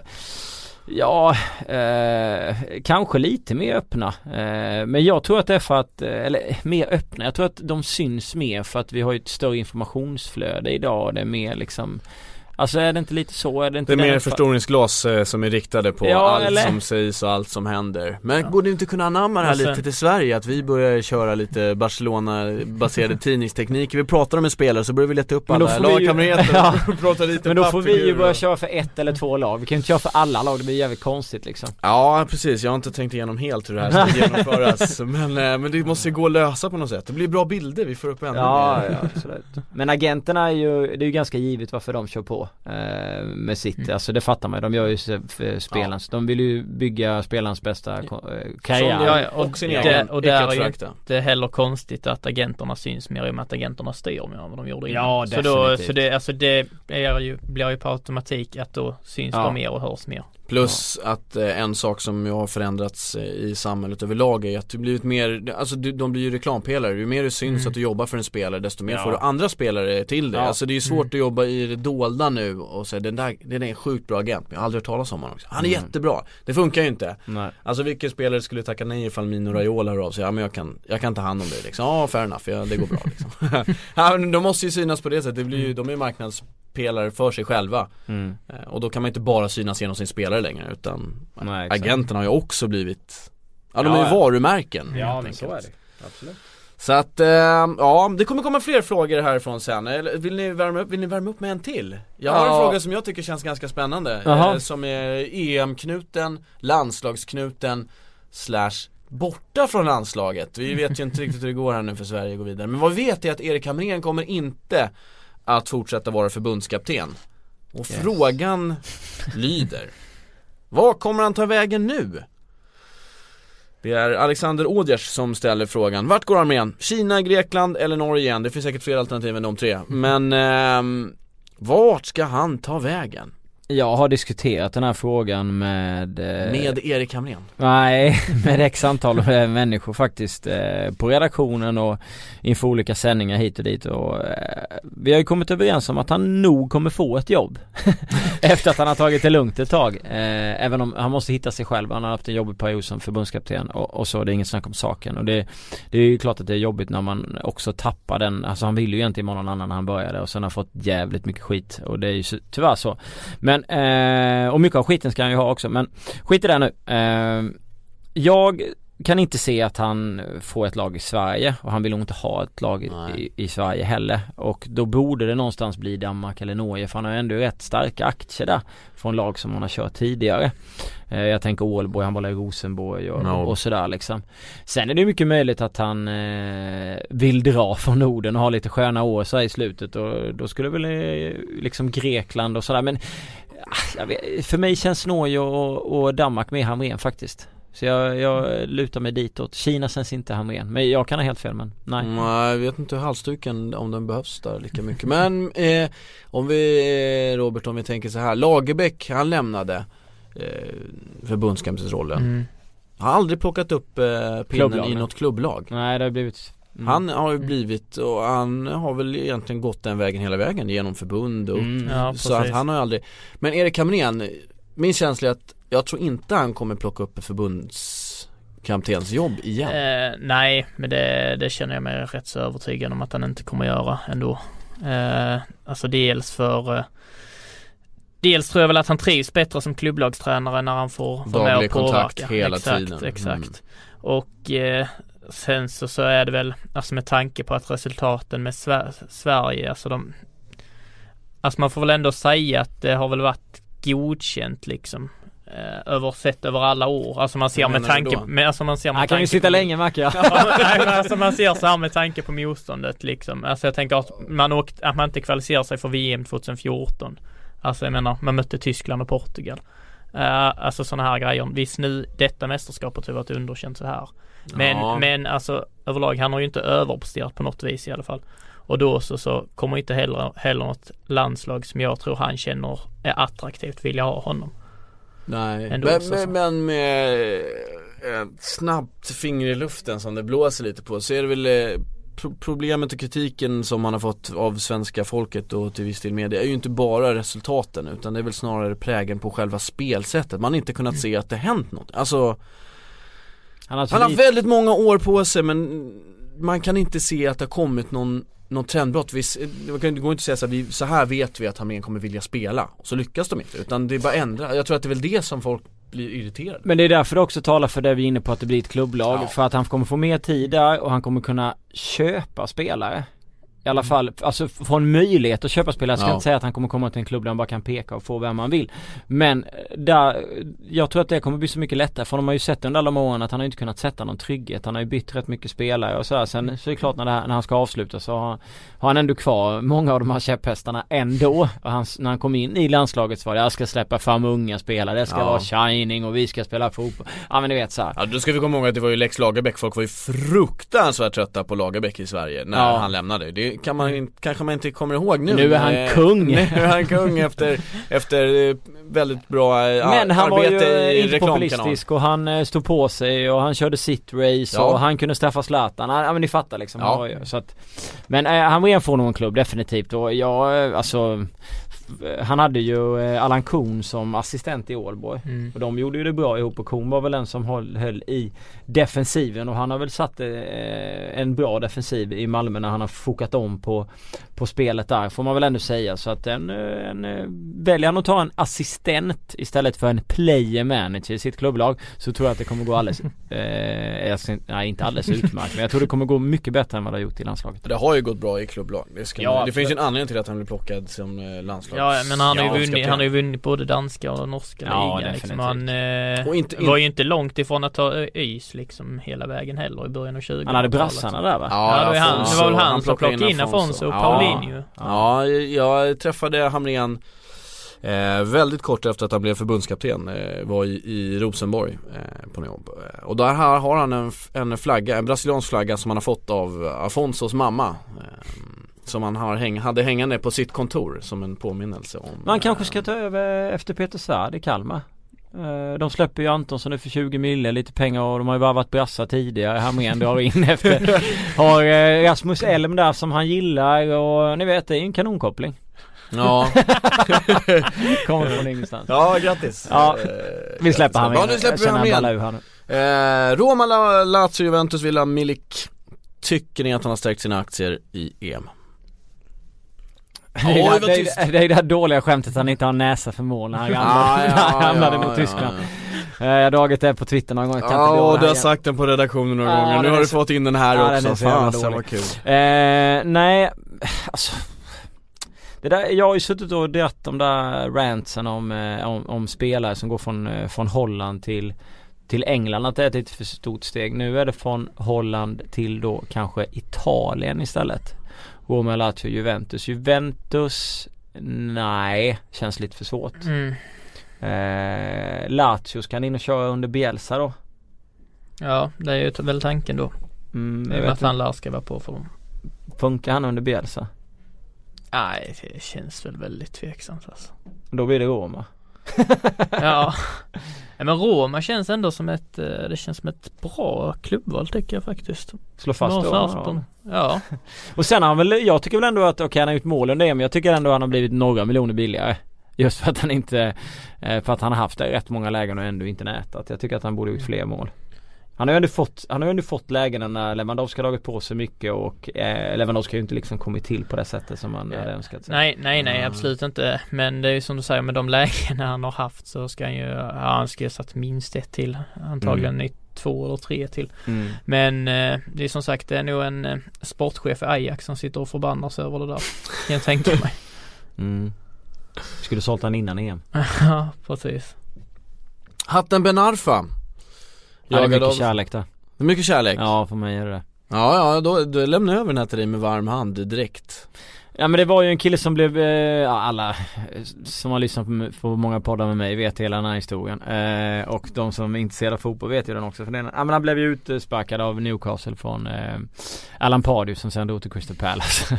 ja, eh, kanske lite mer öppna, eh, men jag tror att det är för att, eller mer öppna, jag tror att de syns mer för att vi har ett större informationsflöde idag. Det är mer liksom, alltså är det inte lite så? Är det inte det är mer förstoringsglas eh, som är riktade på, ja, allt eller? Som sägs och allt som händer. Men ja. Borde inte kunna anamma det här alltså... lite till Sverige, att vi börjar köra lite Barcelona-baserade tidningstekniker. Vi pratar om en spelare så börjar vi leta upp alla lagkamrater. Ja. Men då får vi ju börja köra för ett eller två lag. Vi kan ju inte köra för alla lag, det blir jävligt konstigt liksom. Ja, precis. Jag har inte tänkt igenom helt hur det här ska genomföras. Men, eh, men det måste ju gå att lösa på något sätt. Det blir bra bilder vi får upp ändå. Ja, ja, absolut. Men agenterna är ju, det är ju ganska givet varför de kör på med sitt, mm. alltså det fattar man, de gör ju spelans, ja. De vill ju bygga spelans bästa karriär, och, och, sin egen, det, och där är det inte heller konstigt att agenterna syns mer, i och med att agenterna styr mer än vad de gjorde innan. Ja, så, då, så det, alltså det är ju, blir ju på automatik att då syns ja. de mer och hörs mer. Plus ja. att eh, en sak som har förändrats eh, i samhället överlag är att du blivit mer, alltså du, de blir ju reklampelare. Ju mer det syns mm. att du jobbar för en spelare, desto mer ja. får du andra spelare till dig. Ja. Alltså det är ju svårt mm. att jobba i det dolda nu och säga den där, den är en sjukt bra agent, men jag har aldrig hört talas om honom också. Han är mm. jättebra. Det funkar ju inte. Nej. Alltså vilken spelare skulle tacka nej ifall Mino Raiola hör av sig? Ja, men jag kan jag kan ta hand om dig liksom. Ja, fair enough. Ja, det går bra liksom. Ja, de måste ju synas på det sättet. Det blir ju, de är ju marknadspelare för sig själva. Mm. Och då kan man inte bara synas genom sin spelare längre, utan nej, agenterna har ju också blivit, ja, de ja, är ju varumärken. Ja, men så är det. Absolut. Så att, eh, ja, det kommer komma fler frågor härifrån sen. Vill ni värma upp, vill ni värma upp med en till? Jag har ja. en fråga som jag tycker känns ganska spännande. eh, Som är E M-knuten, landslagsknuten slash borta från landslaget. Vi vet ju inte riktigt hur det går här nu för Sverige går vidare. Men vad vet jag, att Erik Hamren kommer inte att fortsätta vara förbundskapten. Och yes. frågan lyder: vad kommer han ta vägen nu? Det är Alexander Ådjers som ställer frågan. Vart går han med? Kina, Grekland eller Norge igen? Det finns säkert fler alternativ än de tre. Men eh, Vart ska han ta vägen? Jag har diskuterat den här frågan med... Eh, med Erik Hamren? Nej, med ett samtal med människor faktiskt eh, på redaktionen och inför olika sändningar hit och dit. Och, eh, vi har ju kommit överens om att han nog kommer få ett jobb efter att han har tagit det lugnt ett tag. Eh, även om han måste hitta sig själv. Han har haft en jobbig period som förbundskapten och, och så. Det är inget snack om saken. Och det, det är ju klart att det är jobbigt när man också tappar den. Alltså han ville ju egentligen vara någon annan när han började och sen har fått jävligt mycket skit. Och det är ju tyvärr så. Men Men, eh, och mycket av skiten ska han ju ha också. Men skit i det nu. eh, Jag kan inte se att han får ett lag i Sverige. Och han vill nog inte ha ett lag i, i Sverige heller. Och då borde det någonstans bli Danmark eller Norge. För han har ändå rätt starka aktier där från lag som han har kört tidigare. eh, Jag tänker Ålborg, han var i Rosenborg och, no. och sådär liksom. Sen är det mycket möjligt att han eh, vill dra från Norden och ha lite sköna år så i slutet. Och då skulle väl eh, liksom Grekland och sådär. Men vet, för mig känns Norge och, och Danmark med Hamren faktiskt. Så jag, jag lutar mig ditåt. Kina känns inte Hamren. Men jag kan ha helt fel, men nej. Nej, jag vet inte hur halsduken, om den behövs där lika mycket. Men eh, om vi, Robert, om vi tänker så här. Lagerbäck, han lämnade eh, förbundskaptensrollen. Mm. Han har aldrig plockat upp eh, pinnen i något klubblag. Nej, det har blivit... Mm. Han har ju blivit, och han har väl egentligen gått den vägen hela vägen genom förbund och mm, ja, så att han har aldrig. Men Erik Hamren, min känsla är att jag tror inte han kommer plocka upp förbundskaptens jobb igen. Eh, nej, men det, det känner jag mig rätt så övertygad om att han inte kommer göra ändå. Eh, alltså dels för eh, dels tror jag väl att han trivs bättre som klubblagstränare när han får daglig kontakt hela exakt, tiden. Exakt. Mm. Och eh, sen så, så är det väl alltså med tanke på att resultaten med Sver- Sverige alltså, de, alltså man får väl ändå säga att det har väl varit godkänt liksom eh, översett över alla år alltså man ser med tanke med, alltså man ser med jag kan ju sitta på, länge Mac, ja. Ja, nej, men alltså man ser så här med tanke på motståndet liksom alltså jag tänker att man åkt, att man inte kvalificerar sig för V M tjugo fjorton alltså jag menar man mötte Tyskland och Portugal eh, alltså såna här grejer visst nu detta mästerskapet har varit underkänt så här. Men, ja. men alltså överlag han har ju inte överpresterat på något vis i alla fall. Och då så, så kommer inte heller, heller något landslag som jag tror han känner är attraktivt vilja ha honom. Nej. Men, också, men, men med ett snabbt finger i luften som det blåser lite på så är det väl problemet och kritiken som han har fått av svenska folket och till viss del media är ju inte bara resultaten utan det är väl snarare prägen på själva spelsättet. Man har inte kunnat se att det hänt något. Alltså Han har, han har väldigt många år på sig men man kan inte se att det har kommit någon, någon trendbrott. Visst, det går inte att säga så här, vi, så här vet vi att Hamren kommer vilja spela och så lyckas de inte utan det är bara ändra. Jag tror att det är väl det som folk blir irriterade. Men det är därför det också talar för det vi är inne på att det blir ett klubblag ja. För att han kommer få mer tid där och han kommer kunna köpa spelare. I alla fall, alltså få en möjlighet att köpa spelare. Jag ska ja. inte säga att han kommer komma till en klubb där han bara kan peka och få vem man vill. Men där, jag tror att det kommer bli så mycket lättare. För de har ju sett under alla de åren att han har inte kunnat sätta någon trygghet. Han har ju bytt rätt mycket spelare och så här. Sen så är det klart när, det här, när han ska avsluta så har, har han ändå kvar många av de här käpphästarna ändå. Och han, när han kom in i landslaget så var det jag ska släppa fram unga spelare. Det ska ja. vara shining och vi ska spela fotboll. Ja men du vet så här. Ja då ska vi komma ihåg att det var ju Lex Lagerbäck. Folk var ju fruktansvärt trötta på Lagerbäck i Sverige när ja. han lämnade. Det kan man, kanske man inte kommer ihåg nu. Nu är han kung. Nu är han kung efter, efter väldigt bra arbete. Men han var ju inte populistisk och han stod på sig och han körde sitt race ja. och han kunde straffa Zlatan. Ja men ni fattar liksom. Ja. Han var ju, så att, men han var ju en från någon klubb definitivt och jag alltså... Han hade ju Allan Kuhn som assistent i Ålborg mm. och de gjorde ju det bra ihop och Kuhn var väl en som höll, höll i defensiven och han har väl satt eh, en bra defensiv i Malmö när han har fokat om på, på spelet där får man väl ändå säga så att en, en, väljer han att ta en assistent istället för en player manager i sitt klubblag så tror jag att det kommer gå alldeles eh, nej inte alldeles utmärkt men jag tror det kommer gå mycket bättre än vad det har gjort i landslaget. Det har ju gått bra i klubblag det, ska, ja, det finns ju en anledning till att han blev plockad som landslag. Ja, men han har ju vunnit, ja, han har ju vunnit både danska och norska ja, ligan. Liksom. Han eh, och inte, in... var ju inte långt ifrån att ta ÖIS liksom hela vägen heller i början av tjugo. Han hade brassarna där va? Ja, ja, det, var han, det var väl han, han som plockade in Afonso och ja. Paulinho. Ja, jag träffade Hamren eh, väldigt kort efter att han blev förbundskapten. Eh, var i, i Rosenborg eh, på jobb. Och där här har han en, en flagga, en brasiliansk flagga som han har fått av Afonsos mamma. Eh, som han har häng, hade hängande på sitt kontor som en påminnelse om. Man kanske ska ta över efter Peter Svärd i Kalmar. De släpper ju Antonsson nu för tjugo miljoner, lite pengar, och de har ju bara varit brassar tidigare. Hamren drar in efter, har Rasmus Elm där som han gillar, och ni vet, det är ju en kanonkoppling. Ja. Kommer från ingenstans. Ja, grattis. Ja, vi släpper Hamren. Ja, nu släpper vi Hamren. Eh, Roma, Lazio, Juventus, Villa, Milik. Tycker ni att han har stärkt sina aktier i E M? Det är, oh, det, det, det, det är det här dåliga skämtet att han inte har näsa för mål när han ramlade, ah, ja, ramlade ja, mot ja, Tyskland. Ja. Jag har dragit det på Twitter någon gång. Ja, och du har sagt den på redaktionen några ah, gånger. Nu har du så... fått in den här ah, också. Den fan, så var kul. Eh, nej, alltså... Det där, jag har ju suttit och dött de där rantsen om, om, om spelare som går från, från Holland till... till England, att det är ett lite för stort steg. Nu är det från Holland till då kanske Italien istället. Roma, Lazio, Juventus. Juventus, nej, känns lite för svårt. Mm. Eh, Lazio ska in och köra under Bielsa då. Ja, det är ju väl tanken då. Mm, jag vet fan Lars ska vara på för dem. Funkar han under Bielsa? Nej, det känns väl väldigt tveksamt alltså. Då blir det Roma. Ja. Men Roma känns ändå som ett, det känns som ett bra klubbval tycker jag faktiskt. Slå fast då. Ja. Och sen har han väl, jag tycker väl ändå att okej, han har gjort mål under det, men jag tycker ändå att han har blivit några miljoner billigare. Just för att han inte, för att han har haft rätt många lägen och ändå inte nätat. Jag tycker att han borde gjort fler mål. Han har ju ändå fått, han har ju ändå fått lägen när Lewandowski har dragit på sig mycket, och eh, Lewandowski har ju inte liksom kommit till på det sättet som man hade önskat sig. Nej, nej, nej, absolut inte. Men det är ju som du säger, med de lägena han har haft så ska han ju, ja, han ska ju satt minst ett till, antagligen mm. två eller tre till. Mm. Men eh, det är som sagt, det är nog en eh, sportchef i Ajax som sitter och förbannar sig över det där. Jag tänkte mig. Mm. Skulle sålt han innan E M. Ja, precis. Hatten Ben Arfa. Jag är mycket av... kärlek där. Det är mycket kärlek? Ja, för mig är det. Ja, ja, då, då lämnar jag över den här till dig med varm hand direkt. Ja, men det var ju en kille som blev... Eh, alla som har lyssnat på, på många poddar med mig vet hela den här historien. Eh, och de som är intresserade av fotboll vet ju den också. För den, ja, men han blev ju utsparkad av Newcastle från eh, Alan Pardew som sen drog till Crystal Palace.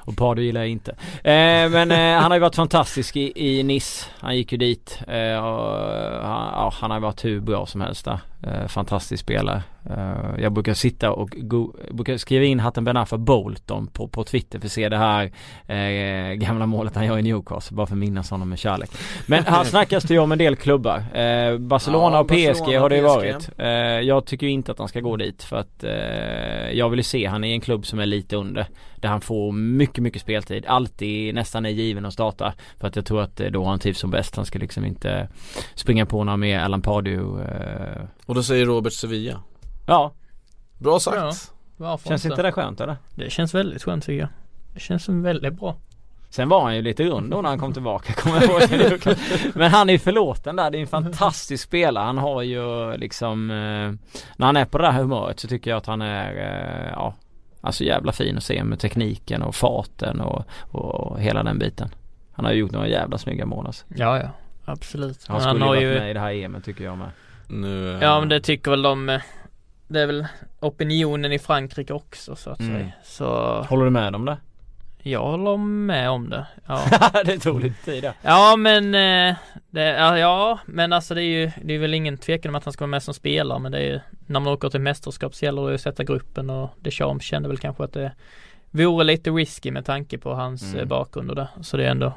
Och Pardew gillar jag inte. Eh, men eh, han har ju varit fantastisk i, i Nice. Han gick ju dit. Eh, och, han, ja, han har varit hur bra som helst där. Eh, fantastisk spelare. eh, Jag brukar sitta och go- brukar skriva in Hatten Ben Arfa Bolton på, på Twitter för att se det här eh, gamla målet han gör i Newcastle, bara för att minnas honom med kärlek. Men här snackas det ju om en del klubbar. eh, Barcelona ja, och P S G Barcelona, har det ju varit. eh, Jag tycker inte att han ska gå dit, för att eh, jag vill se han i en klubb som är lite under, där han får mycket, mycket speltid. Alltid nästan är given att starta, för att jag tror att då har han trivs som bäst. Han ska liksom inte springa på någon med Alan Pardew. eh, Och då säger Robert Sevilla. Ja. Bra sagt. Ja, känns inte det skönt eller? Det känns väldigt skönt tycker jag. Det känns som väldigt bra. Sen var han ju lite rund när han kom tillbaka. Kommer jag ihåg. Men han är ju förlåten där. Det är en fantastisk spelare. Han har ju liksom... Eh, när han är på det här humöret så tycker jag att han är... Eh, ja, alltså jävla fin att se med tekniken och farten och, och hela den biten. Han har ju gjort några jävla snygga mål. Alltså. Ja, ja. Absolut. Han, han skulle han har ju varit med i det här E M tycker jag med. Nu, ja, men det tycker väl de... Det är väl opinionen i Frankrike också, så att mm. säga. Så... Håller du med om det? Jag håller med om det. Ja. Det tog lite tid då. Ja, men... Det, ja, men alltså det är ju... Det är väl ingen tvekan om att han ska vara med som spelare, men det är ju... När man åker till mästerskap så gäller det att sätta gruppen, och Deschamps kände väl kanske att det vore lite risky med tanke på hans mm. bakgrund och det. Så det är ändå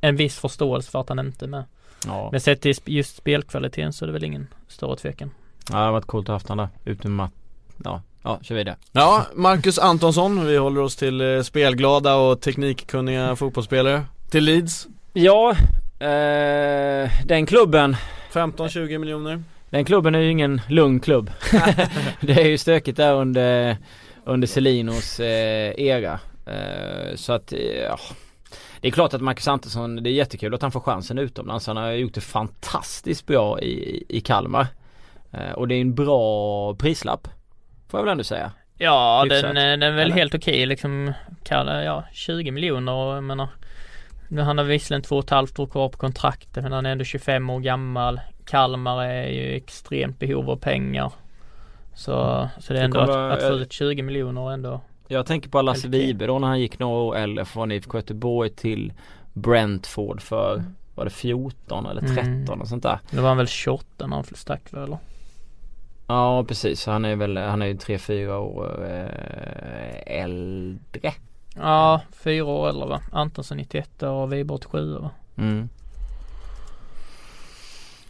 en viss förståelse för att han inte är med. Ja. Men sett till just spelkvaliteten så är det väl ingen större tvekan. Ja, det har varit coolt att ha haft han där ute med Matt. Ja, ja, kör vidare. Ja, Marcus Antonsson, vi håller oss till spelglada och teknikkunniga fotbollsspelare. Till Leeds. Ja, eh, den klubben femton till tjugo miljoner. Den klubben är ju ingen lugn klubb. Det är ju stökigt där under, under Celinos eh, era. eh, Så att ja. Det är klart att Marcus Antonsson, det är jättekul att han får chansen utomlands. Han har gjort det fantastiskt bra i, i Kalmar. Eh, och det är en bra prislapp, får jag väl ändå säga. Ja, den, den är väl eller? Helt okej. Liksom, Kalle, ja, tjugo miljoner. Och jag menar, nu han har visserligen två och ett halvt år kvar på kontraktet, men han är ändå tjugofem år gammal. Kalmar är ju extremt behov av pengar. Så, så det är ändå det kommer, att, att få ut tjugo miljoner ändå. Jag tänker på Lasse Wibero när han gick några år från I F K Göteborg till Brentford för var det fjorton eller tretton mm. och sånt där. Det var han väl tjugoåtta när han stack väl, eller? Ja, precis. Han är väl han är ju tre fyra år eh, äldre. Ja, fyra år äldre va. Antonsson nittioett och Wibero åttiosju va. Mm.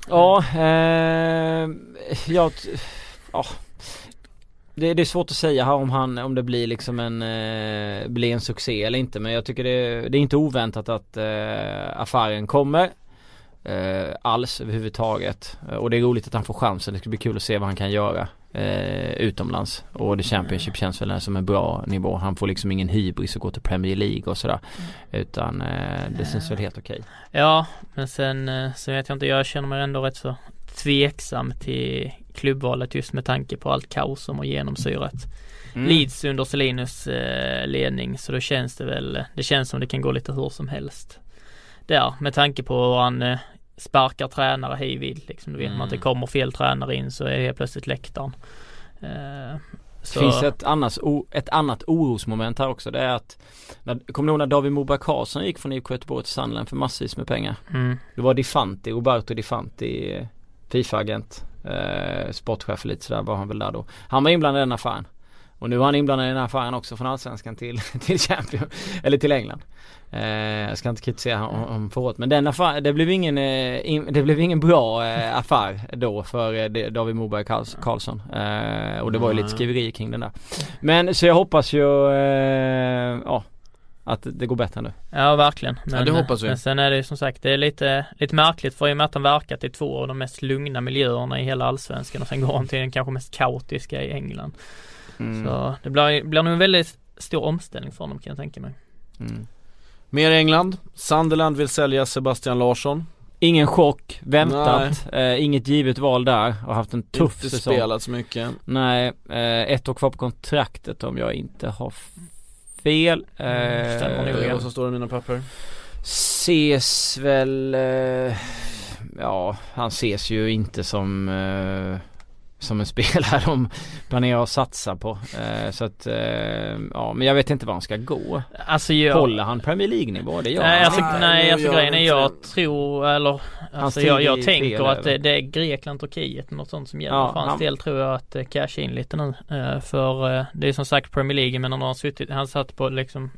Ja, eh, jag ja. Det, det är svårt att säga här om han om det blir liksom en eh, blir en succé eller inte, men jag tycker det, det är inte oväntat att eh, affären kommer eh, alls överhuvudtaget, och det är roligt att han får chansen. Det ska bli kul att se vad han kan göra eh, utomlands, och det Championship känns väl som en bra nivå. Han får liksom ingen hybris att gå till Premier League och sådär, utan eh, det känns väl helt okej. Ja, men sen, sen vet jag inte, jag känner mig ändå rätt så tveksam till klubbvalet just med tanke på allt kaos som har genomsyrat mm. Leeds under Selinus eh, ledning, så då känns det väl det känns som det kan gå lite hur som helst där, med tanke på hur han eh, sparkar tränare hejvid liksom, du vet mm. man att det kommer fel tränare in så är det plötsligt läktaren eh, så. Det finns ett annars, o, ett annat orosmoment här också, det är att när, kommer ni ihåg när David Moberg Karlsson gick från I F K Göteborg till Sunderland för massvis med pengar mm. det var Di Fanti, Roberto Di Fanti, FIFA-agent, eh, sportchef lite sådär var han väl där då. Han var inblandad i den affären. Och nu är han inblandad i den affären också från Allsvenskan till, till Champion, eller till England. Eh, jag ska inte kritisera om förråd, men den affär, det, blev ingen, eh, in, det blev ingen bra eh, affär då för eh, David Moberg Karlsson. Eh, och det var ju lite skriveri kring den där. Men så jag hoppas ju eh, ja, att det går bättre nu. Ja, verkligen. Men, ja, det hoppas vi. Men sen är det som sagt, det är lite, lite märkligt, för i och med att han verkat i två av de mest lugna miljöerna i hela Allsvenskan, och sen går han till den kanske mest kaotiska i England. Mm. Så det blir, blir nog en väldigt stor omställning för honom, kan jag tänka mig. Mm. Mer England. Sunderland vill sälja Sebastian Larsson. Ingen chock, väntat, eh, inget givet val där, har haft en tuff inte säsong. Inte spelat så mycket. Nej, eh, ett år kvar på kontraktet om jag inte har f- fel. Mm, eh, och så står det mina papper. Ses väl eh, ja, han ses ju inte som eh, som en spelare de planerar att satsa på. Eh, så att eh, ja, men jag vet inte var han ska gå. Alltså jag, håller han Premier League-nivå? Det gör nej, alltså, nej, nej, alltså jag grejen är jag inte. tror eller alltså jag, jag tänker att det, det är Grekland, Turkiet något sånt som gäller. Ja, för hans del tror jag att eh, cash in lite nu. Eh, för eh, det är som sagt Premier League, men han har suttit, han satt på liksom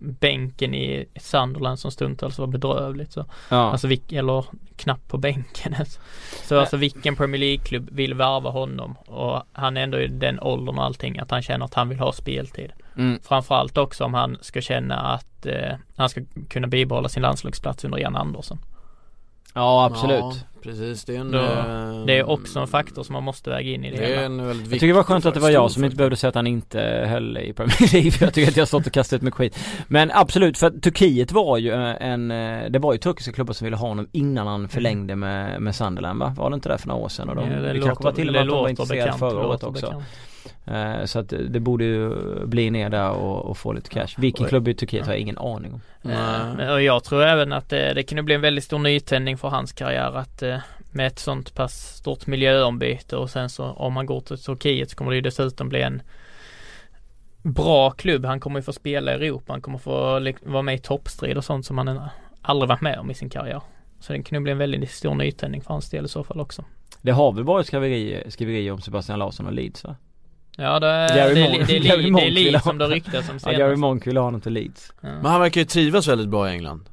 bänken i Sunderland som stundtals var bedrövligt så. Ja. Alltså, eller knappt på bänken alltså. Så alltså vilken Premier League-klubb vill värva honom, och han är ändå i den åldern och allting att han känner att han vill ha speltid mm. framförallt också om han ska känna att eh, han ska kunna bibehålla sin landslagsplats under Jan Andersson. Ja, absolut. Ja, precis. Det är, en, då, det är också en faktor som man måste väga in i det, det hela. Jag tycker det var skönt att det var jag som inte behövde säga att han inte höll i Premier League. Jag tycker att jag stått och kastat ut med skit. Men absolut, för att Turkiet var ju en... Det var ju turkiska klubbar som ville ha honom innan han förlängde med, med Sunderland, va? Var det inte där för några år sedan? Och de, ja, det det låter, kanske var till och med att de var intresserade förra året också. Bekant. Så att det borde ju bli ner där och, och få lite cash. Vilken klubb i Turkiet har jag ingen aning om. Mm. Och jag tror även att det, det kan bli en väldigt stor nytändning för hans karriär, att med ett sånt pass stort miljöombyte, och sen så om han går till Turkiet så kommer det ju dessutom bli en bra klubb. Han kommer ju få spela i Europa, han kommer få vara med i toppstrid och sånt som han aldrig varit med om i sin karriär. Så det kan bli en väldigt stor nytändning för hans del i så fall också. Det har väl varit skriverier skriveri om Sebastian Larsson och Leeds, va? Ja, det är Leeds som det ryktas om senast. Ja, Gary Monk vill ha honom till Leeds. Ja. Men han verkar ju trivas väldigt bra i England.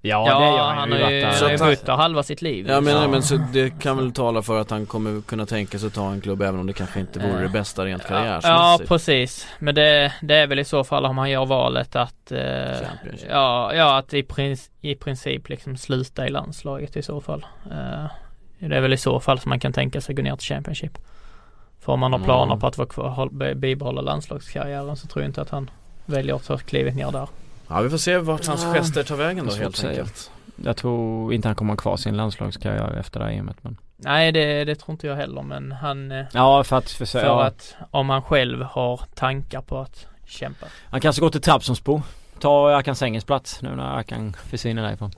Ja, ja det gör han, han har ju varit halva sitt liv. Ja, men, nej, men så det kan väl tala för att han kommer kunna tänka sig att ta en klubb även om det kanske inte vore det bästa rent karriärsmässigt. Ja, ja, precis. Men det, det är väl i så fall om han gör valet att eh, ja, ja, att i, princ- i princip liksom sluta i landslaget i så fall. Eh, det är väl i så fall som man kan tänka sig gå ner till Championship. För om man har planer på att vara kvar, bibehålla landslagskarriären, så tror jag inte att han väljer att ta klivet ner där. Ja, vi får se vart hans ja. gester tar vägen då, helt enkelt. Jag tror inte han kommer kvar sin landslagskarriär efter det här E M-et, men... Nej, det, det tror inte jag heller, men han... Ja, för att... För, för ja. att om han själv har tankar på att kämpa. Han kanske går till Trabzonspor. Ta Arkan Sängens plats nu när Arkan försvinner därifrån.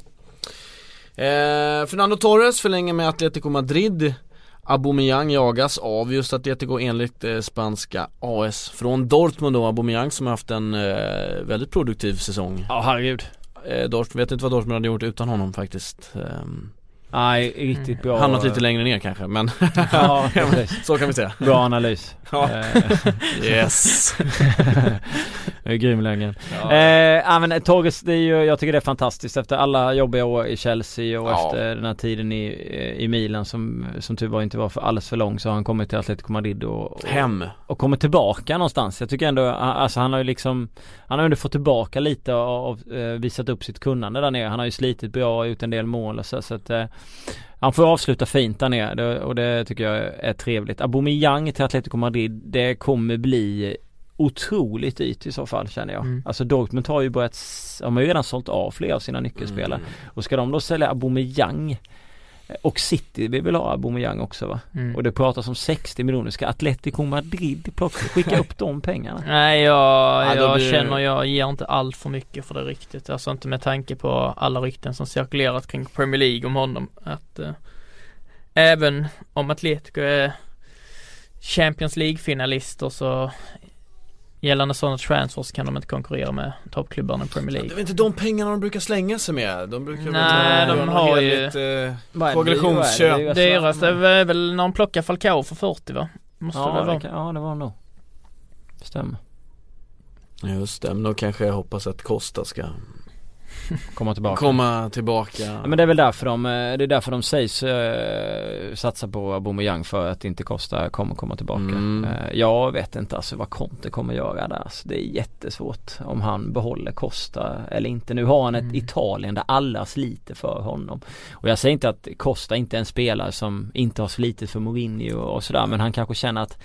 Eh, Fernando Torres förlänger med Atletico Madrid. Aubameyang jagas av just Atletico enligt eh, spanska A S från Dortmund då. Aubameyang som har haft en eh, väldigt produktiv säsong. Ja, herregud. Eh, Dortmund, vet inte vad Dortmund hade gjort utan honom faktiskt. Um, Nej, riktigt bra. Hamnat lite längre ner kanske, men ja, så kan vi säga. Bra analys. Ja. Yes. Det är grym lägen. Ja. Eh, men Torres, det är ju, jag tycker det är fantastiskt efter alla jobbiga år i Chelsea och ja. efter den här tiden i, i Milan som, som typ var inte var för, alldeles för lång, så har han kommit till Atletico Madrid och, och, hem. och kommer tillbaka någonstans. Jag tycker ändå, alltså han har ju liksom han har ju fått tillbaka lite och, och visat upp sitt kunnande där nere. Han har ju slitit bra ut en del mål och så, så att han får avsluta fint där nere och det tycker jag är trevligt. Aubameyang till Atletico Madrid, det kommer bli otroligt dyrt i så fall, känner jag. Mm. Alltså Dortmund har ju börjat, de har ju redan sålt av flera av sina nyckelspelare. Mm. Och ska de då sälja Aubameyang, och City vi vill ha Aubameyang också, va? Mm. Och det pratas om sextio miljoner. Ska Atletico Madrid plötsligt skicka upp de pengarna? Nej, jag, jag ja, blir... känner jag ger inte allt för mycket för det riktigt. Alltså inte med tanke på alla rykten som cirkulerat kring Premier League om honom. Att, eh, även om Atletico är Champions League-finalister så gällande sådana transfers kan de inte konkurrera med toppklubbarna i Premier League. Det är inte de pengarna de brukar slänga sig med. De brukar Nej, de har ju eh, progressionsköp. Dyrast är väl när de plockar Falcao för fyrtio, va? Måste ja, det vara. Det kan, ja, det var nog. Stämmer. Just det, men då kanske jag hoppas att Costa ska komma tillbaka. Komma tillbaka. Ja, men det är väl därför de, det är därför de sägs uh, satsa på Aubameyang, för att inte Costa kommer komma tillbaka. Mm. Uh, jag vet inte alltså vad Conte kommer göra där. Alltså, det är jättesvårt om han behåller Costa eller inte. Nu har han ett mm. Italien där alla sliter för honom. Och jag säger inte att Costa inte är en spelare som inte har slitit för Mourinho och sådär, men han kanske känner att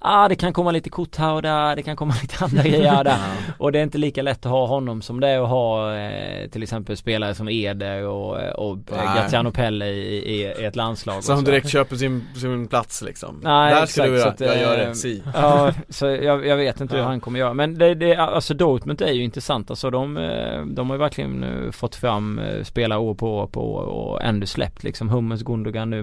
ah, det kan komma lite kort här och där, det kan komma lite andra grejer där. Och det är inte lika lätt att ha honom som det är att ha eh, till exempel spelare som Eder och, och Graziano Pelle i, i, i ett landslag. Så han direkt köper sin, sin plats liksom. Nej, där ska du göra, att, jag gör ett si. Ja, så jag, jag vet inte hur han kommer göra. Men det, det, alltså Dortmund är ju intressant. Alltså de, de har ju verkligen fått fram spelare år på år på år och ändå släppt liksom. Hummels, Gundogan nu,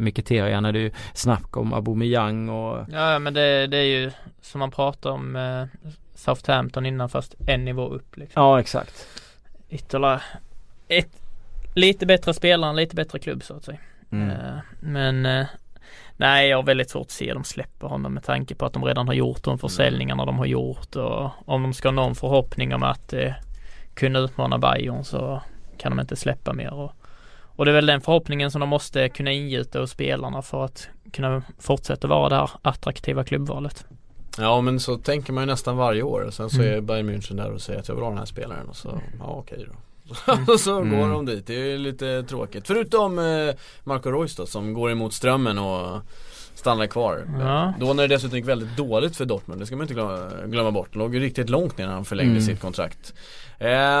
Mkhitaryan, när du snackar om Aubameyang och... Ja, men det, det är ju som man pratar om eh, Southampton innan, fast en nivå upp liksom. Ja, exakt. Ytterligare ett, lite bättre spelare, lite bättre klubb så att säga. Mm. Eh, men eh, nej, jag har väldigt svårt att se de släpper honom med tanke på att de redan har gjort de försäljningarna mm. de har gjort, och om de ska ha någon förhoppning om att eh, kunna utmana Bayern så kan de inte släppa mer, och Och det är väl den förhoppningen som de måste kunna ingjuta hos spelarna för att kunna fortsätta vara det här attraktiva klubbvalet. Ja, men så tänker man ju nästan varje år. Sen så mm. är Bayern München där och säger att jag vill ha den här spelaren. Och så, ja okej då. Och så mm. går de dit. Det är ju lite tråkigt. Förutom eh, Marco Reus då, som går emot strömmen och stannar kvar. Ja. Då när det dessutom gick väldigt dåligt för Dortmund. Det ska man inte glömma, glömma bort. Låg ju riktigt långt ner när han förlängde mm. sitt kontrakt.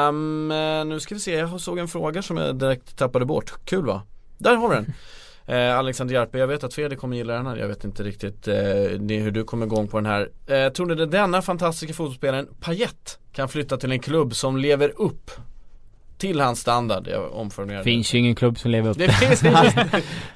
Um, nu ska vi se, jag såg en fråga som jag direkt tappade bort. Kul, va? Där har vi den. uh, Alexander Jarpe, jag vet att Fredrik kommer gilla den här. Jag vet inte riktigt uh, hur du kommer igång på den här. uh, Tror ni att denna fantastiska fotbollsspelaren Payet kan flytta till en klubb som lever upp till hans standard? Jag omformulerar. Finns ju ingen klubb som lever upp det finns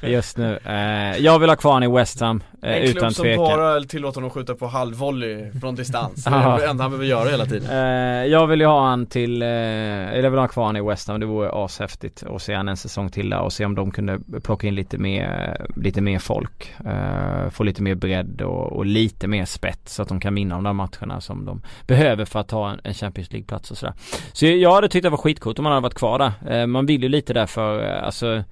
just nu. Uh, jag vill ha kvar han i West Ham, uh, en utan tvekan. En klubb som bara tillåter honom att skjuta på halvvolley från distans. Det är det enda han behöver göra hela tiden. Uh, jag vill ju ha han till uh, eller jag vill ha kvar han i West Ham. Det vore ashäftigt att se han en säsong till där och se om de kunde plocka in lite mer lite mer folk. Uh, få lite mer bredd och, och lite mer spett så att de kan vinna om de matcherna som de behöver för att ta en, en Champions League-plats och sådär. Så jag hade tyckt det var skitkort om man varit kvar där. Man vill ju lite därför, alltså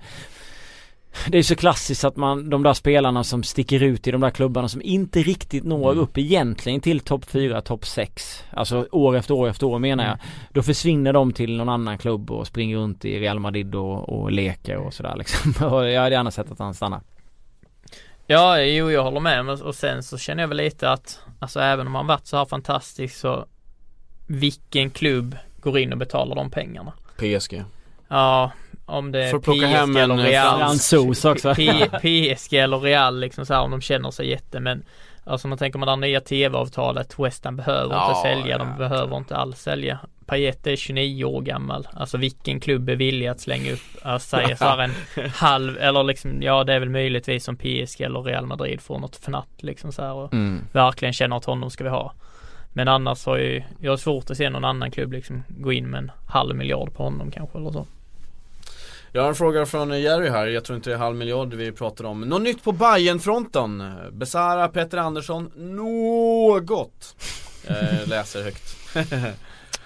det är så klassiskt att man, de där spelarna som sticker ut i de där klubbarna som inte riktigt når mm. upp egentligen till topp fyra, topp sex, alltså år efter år efter år menar jag, mm. då försvinner de till någon annan klubb och springer runt i Real Madrid och, och leker och sådär liksom. Jag hade gärna sett att han stannar. Ja, jo, jag håller med, och sen så känner jag väl lite att alltså även om han varit så här fantastisk, så vilken klubb går in och betalar de pengarna? P S G. Ja, om det är P S G eller Real. P S G eller Real liksom så här, om de känner sig jätte, men Alltså man tänker man det nya tv-avtalet, West Ham behöver ja, inte sälja, de ja. behöver inte alls sälja. Payet är tjugonio år gammal. Alltså vilken klubb är villig att slänga upp Azar en halv eller liksom, ja det är väl möjligtvis som P S G eller Real Madrid får något fnatt liksom så här, och mm. verkligen känner att honom ska vi ha. Men annars har ju, jag har svårt att se någon annan klubb liksom gå in med en halv miljard på honom kanske eller så. Jag har en fråga från Jerry här. Jag tror inte det är halv miljard vi pratar om. Något nytt på Bayern-fronten? Besara, Peter Andersson, något. Eh, läser högt.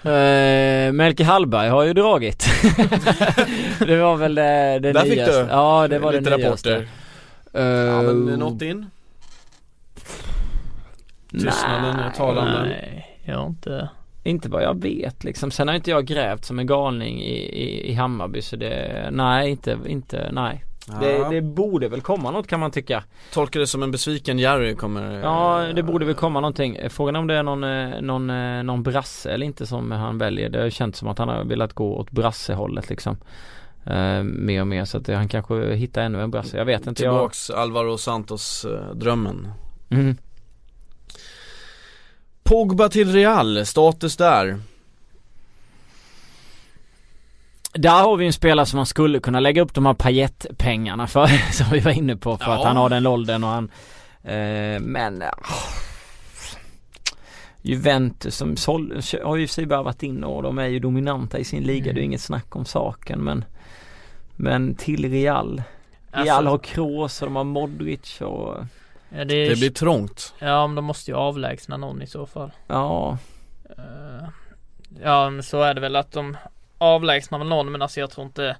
eh, Melke Hallberg har ju dragit. Det var väl det, det där nyaste. Där fick du ja, det var lite det rapporter. Uh, ja, men något in? Tystnaden är talande. Nej, jag har inte... Inte vad jag vet liksom. Sen har inte jag grävt som en galning i, i, i Hammarby. Så det, nej, inte, inte nej ja. det, det borde väl komma något kan man tycka. Tolkar det som en besviken Jerry kommer. Ja, det borde väl komma någonting. Frågan om det är någon, någon, någon brasse eller inte som han väljer. Det har känts som att han har velat gå åt brassehållet liksom. Uh, mer och mer. Så att han kanske hittar ännu en brasse. Jag vet inte. Tillbaks jag... Alvaro Santos-drömmen. Mm. Pogba till Real, status där. Där har vi en spelare som man skulle kunna lägga upp de här Payet-pengarna för, som vi var inne på, för ja. att han har den åldern och han eh, men oh. Juventus som sol, har ju sig bara varit inne och de är ju dominanta i sin liga, mm. det är inget snack om saken, men men till Real. Real alltså. Har Kroos och de har Modric och ja, det, är... det blir trångt. Ja, men de måste ju avlägsna någon i så fall. Ja. Uh, ja, men så är det väl att de avlägsnar någon, men alltså jag tror inte...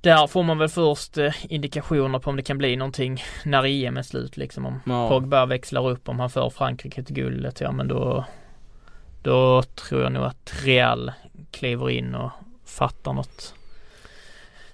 Där får man väl först eh, indikationer på om det kan bli någonting när E M är slut. Liksom, om ja. Pogba växlar upp, om han för Frankrike till guldet, ja men då... Då tror jag nog att Real kliver in och fattar något.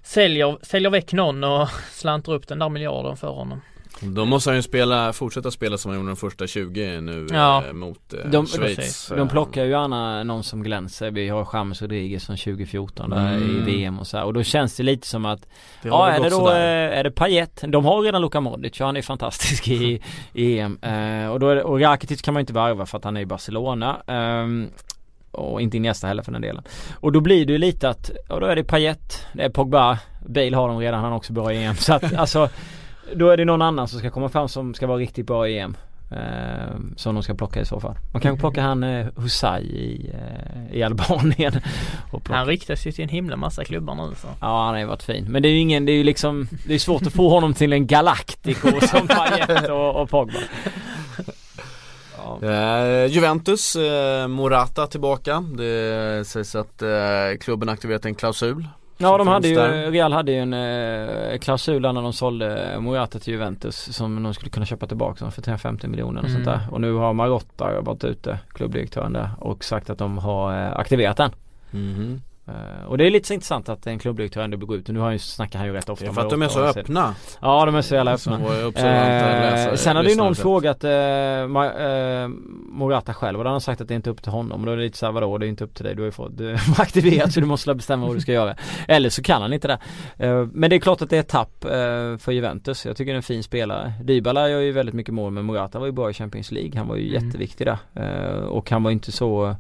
Säljer, säljer väck någon och slantar upp den där miljarden för honom. Då måste han ju spela, fortsätta spela som han gjorde de första tjugo nu ja. eh, mot eh, de, Schweiz. De plockar ju gärna någon som glänser. Vi har James Rodriguez som tjugofjorton där mm. i V M och så här. Och då känns det lite som att det ja, är det då sådär. Är det Payet? De har redan Luka Modric, han är fantastisk i, i E M. Eh, och då är det, och Rakitic kan man inte varva för att han är i Barcelona. Eh, och inte i nästa heller för den delen. Och då blir det ju lite att ja, då är det Payet, det är Pogba, Bale har de redan, han också bra i E M. Så att alltså då är det någon annan som ska komma fram som ska vara riktigt bra i E M. Eh, som de ska plocka i så fall. Man kan plocka han eh, Husay i, eh, i Albanien. Och han riktar sig till en himla massa klubbar nu. Så. Ja, han har ju varit fin. Men det är ju ingen, det är ju liksom, det är svårt att få honom till en Galactico som Payet och, och Pogba. Ja. Eh, Juventus, eh, Morata tillbaka. Det sägs att eh, klubben aktiverat en klausul. Ja, de hade ju, Real hade ju en eh, klausul när de sålde Morata till Juventus som de skulle kunna köpa tillbaka för trehundrafemtio miljoner och mm. sånt där. Och nu har Marotta varit ute, klubbdirektören där, och sagt att de har eh, aktiverat den. Mm. Uh, och det är lite så intressant att en klubbdirektör ändå går ut. Och nu har han ju, snackar han ju rätt ofta om det. För att de är så öppna. Ja, de är så jävla öppna. Så läsa, uh, sen hade ju någon frågat uh, uh, Morata själv. Och då har han sagt att det är inte upp till honom. Och då är det lite så här, vadå, det är inte upp till dig. Du har ju fått du aktiverat så du måste bestämma vad du ska göra. Eller så kan han inte det. Uh, men det är klart att det är ett tapp uh, för Juventus. Jag tycker det är en fin spelare. Dybala gör ju väldigt mycket mål, men Morata var ju bra i Champions League. Han var ju mm. jätteviktig där. Uh, och han var inte så...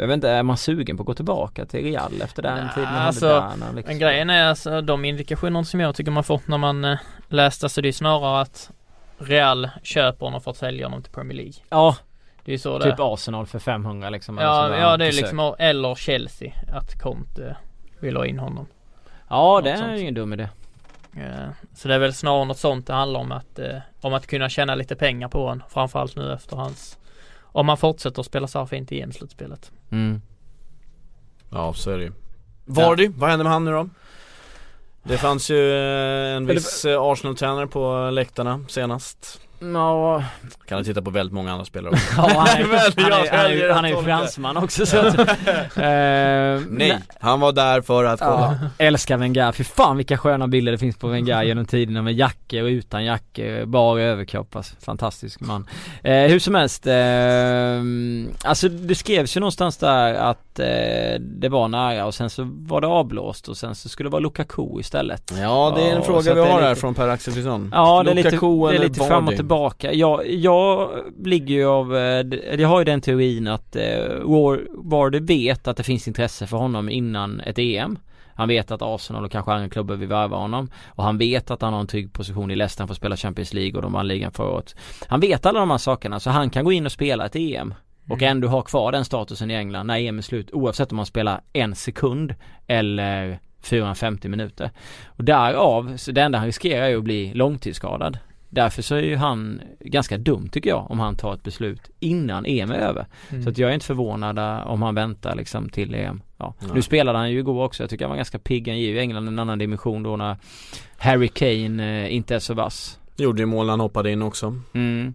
Jag vet inte, är man sugen på att gå tillbaka till Real efter den ja, tiden? Alltså, där, liksom. Men grejen är alltså, de indikationer som jag tycker man fått när man eh, läste, så det är snarare att Real köper honom för att sälja honom till Premier League. Ja, det är så typ det. Arsenal för fem hundra liksom. Ja, ja det är försök. Liksom, eller Chelsea, att Conte vill ha in honom. Ja, något det är sånt. Ingen dum idé. Ja, så det är väl snarare något sånt det handlar om, att, eh, om att kunna tjäna lite pengar på honom, framförallt nu efter hans... Om man fortsätter att spela så här fint i E M-slutspelet. Mm. Ja, så är det ju. Vardy, vad hände med han nu då? Det fanns ju en viss Arsenal-tränare på läktarna senast. Ja. Kan du titta på väldigt många andra spelare också. Ja, han är ju fransman också. Så att, uh, nej, han var där för att kolla. Ja. Älskar Wenger. Fy fan vilka sköna bilder det finns på Wenger genom tiderna, med jacke och utan jacke, bara överkropp. Alltså, fantastisk man. Uh, hur som helst. Uh, alltså det skrevs ju någonstans där att eh, det var nära och sen så var det avblåst och sen så skulle det vara Lukaku istället. Ja, det är en ja, fråga vi har lite... här från Per Axelsson. Ja, Lukaku, det är lite, det är lite fram och tillbaka. Jag, jag ligger ju av, jag har ju den teorin att eh, Vardy vet att det finns intresse för honom innan ett E M. Han vet att Arsenal och kanske andra klubbar vill värva honom. Och han vet att han har en trygg position i Leicester för att spela Champions League och de vann ligan förra året. Han vet alla de här sakerna, så han kan gå in och spela ett E M. Och ändå ha kvar den statusen i England när E M är slut. Oavsett om man spelar en sekund eller fyrahundrafemtio minuter. Och därav, så det enda han riskerar är att bli långtidsskadad. Därför så är ju han ganska dum tycker jag om han tar ett beslut innan E M är över. Mm. Så att jag är inte förvånad om han väntar liksom till E M. Ja. Nu spelade han ju igår också. Jag tycker han var ganska pigg. Han ger ju England en annan dimension då när Harry Kane eh, inte är så vass. Gjorde ju mål han hoppade in också. Mm.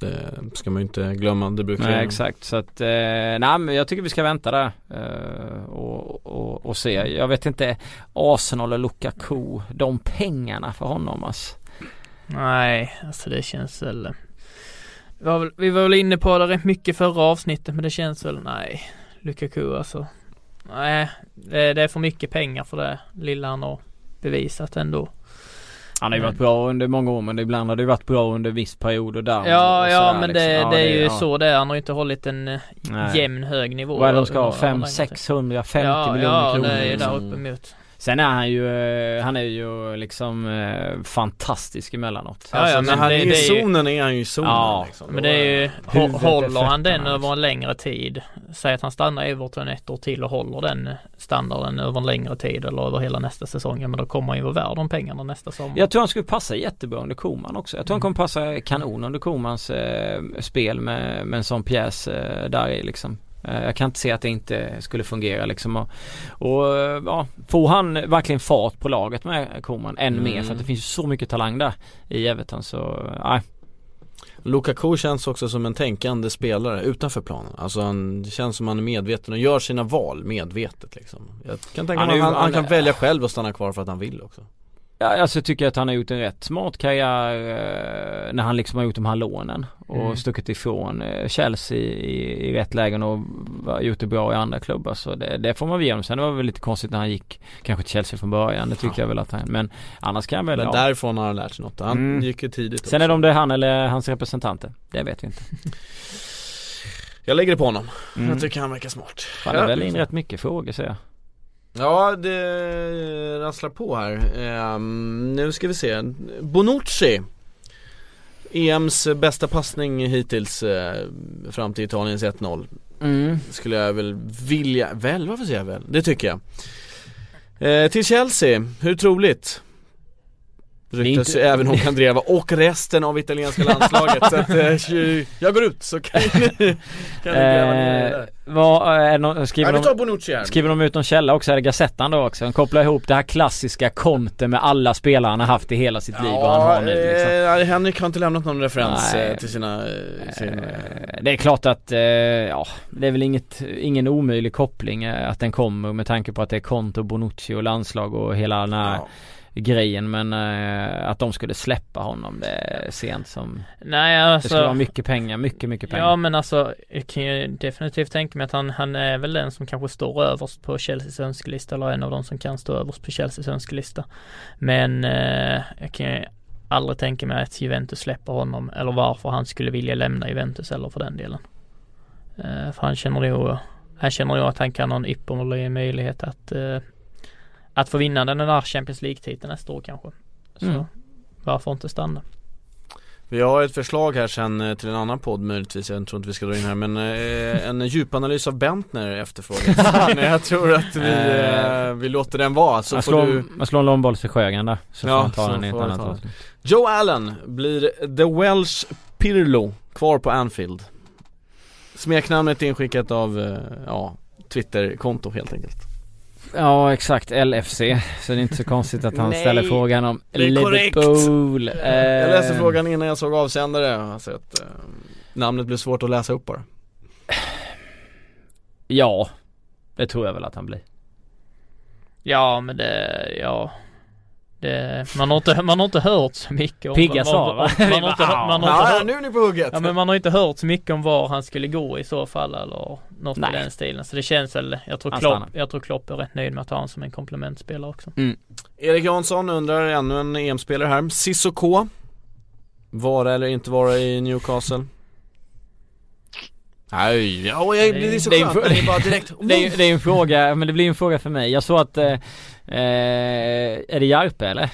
Det ska man ju inte glömma. Det brukar nej, exakt. Så att, eh, nej, men jag tycker vi ska vänta där eh, och, och, och se. Jag vet inte, Arsenal och Lukaku, de pengarna för honom alltså. Nej, alltså det känns väl vi var väl, vi var väl inne på det rätt mycket förra avsnittet, men det känns väl nej, Lukaku alltså nej, det, det är för mycket pengar för det lilla han har bevisat ändå. Han har ju varit bra under många år, men ibland har det varit bra under viss period och där. Ja, och ja men liksom. det, ja, det är ju ja. så det är. Han har ju inte hållit en nej. jämn hög nivå. Vad är de ska ha? fem sexhundrafemtio ja, miljoner ja, kronor. Ja, det är ju där uppemot. Sen är han ju, han är ju liksom eh, fantastisk emellanåt. Ja, alltså, ja, men han det, är det i zonen är han ju i zonen. Ja, liksom. Men det är ju, håller han den över en längre tid, säg att han stannar i Everton ett år till och håller den standarden över en längre tid eller över hela nästa säsong, men då kommer han ju vara värd de pengarna nästa sommar. Jag tror han skulle passa jättebra under Koeman också. Jag tror mm. han kommer passa kanon under Koemans eh, spel med, med en sån pjäs eh, där i liksom. Jag kan inte se att det inte skulle fungera liksom. Och, och ja, får han verkligen fart på laget med Koeman än mm. mer, för att det finns så mycket talang där i Everton så, nej. Lukaku känns också som en tänkande spelare utanför planen. Alltså han, det känns som han är medveten och gör sina val medvetet liksom. Jag kan tänka mig att han, han kan välja själv och stanna kvar för att han vill också. Ja, alltså jag tycker att han har gjort en rätt smart karriär eh, när han liksom har gjort de här lånen och mm. stuckit ifrån eh, Chelsea i, i rätt lägen och gjort det bra i andra klubbar, så det, det får man väl igenom. Sen det var väl lite konstigt när han gick kanske till Chelsea från början, det tycker ja. jag väl att han, men annars kan han väl men ja. därifrån har han lärt sig något, han mm. gick ju tidigt också. Sen är det om det är han eller hans representanter, det vet vi inte. Jag lägger det på honom, mm. jag tycker han verkar smart. Han är ja, väl in rätt mycket frågor säger jag. Ja, det rasslar på här. Um, nu ska vi se. Bonucci. E M:s bästa passning hittills uh, fram till Italiens ett noll. Mm. Skulle jag väl vilja... Väl, varför säger jag väl? Det tycker jag. Uh, till Chelsea. Hur troligt? Ryktas inte... även Håkan Dreva och resten av italienska landslaget. Så att, eh, jag går ut så kan ni eh, vad, är någon, skriver, ja, de, skriver de ut någon källa också, är det Gazettan då också? De kopplar ihop det här klassiska Conte med alla spelare han har haft i hela sitt ja, liv och han har nu, liksom. eh, Henrik har inte lämnat någon referens eh, till sina, sina eh, det är klart att eh, ja, det är väl inget, ingen omöjlig koppling eh, att den kommer med tanke på att det är Conte och Bonucci och landslag och hela den här ja. grejen, men äh, att de skulle släppa honom det sent som nej, alltså, det skulle vara mycket pengar, mycket mycket pengar. Ja, men alltså jag kan ju definitivt tänka mig att han, han är väl den som kanske står överst på Chelseas önskelista eller en av de som kan stå överst på Chelseas önskelista. Men äh, jag kan ju aldrig tänka mig att Juventus släpper honom eller varför han skulle vilja lämna Juventus eller för den delen. Äh, för han känner ju han känner ju att han kan ha en ypperlig möjlighet att äh, att få vinna den där Champions League-titeln nästa år kanske. Så mm. varför inte stanna? Vi har ett förslag här sen till en annan podd möjligtvis. Jag tror inte vi ska dra in här, men eh, en djupanalys av Bentner efterfrågas. Jag tror att vi, eh, vi låter den vara. Så man, får slår, du... man slår en långboll till Sjögren där. Så ja, får man ta den i ett annat. Joe Allen blir The Welsh Pirlo kvar på Anfield. Smeknamnet är inskickat av ja, Twitter-konto helt enkelt. Ja, exakt. L F C. Så det är inte så konstigt att han nej, ställer frågan om Liverpool. Eh, jag läste frågan innan jag såg avsändare. Alltså att, eh, namnet blir svårt att läsa upp bara. Ja, det tror jag väl att han blir. Ja, men det... Ja. Det, man, har inte, man har inte hört så mycket om Pigga sa, va? Man har inte, man har inte hört, ja, nu är ni på hugget. Ja, men man har inte hört så mycket om var han skulle gå i så fall eller något i den stilen. Så det känns väl, jag tror, Klopp, jag tror Klopp är rätt nöjd med att ha han som en komplementspelare också. Mm. Erik Jansson undrar, ännu en E M-spelare här. Sissoko, vara eller inte vara i Newcastle? Nej, ja, det är så skönt. Det är bara direkt. det, är, det är en fråga, men det blir en fråga för mig. Jag såg att eh, är det Jarpa eller?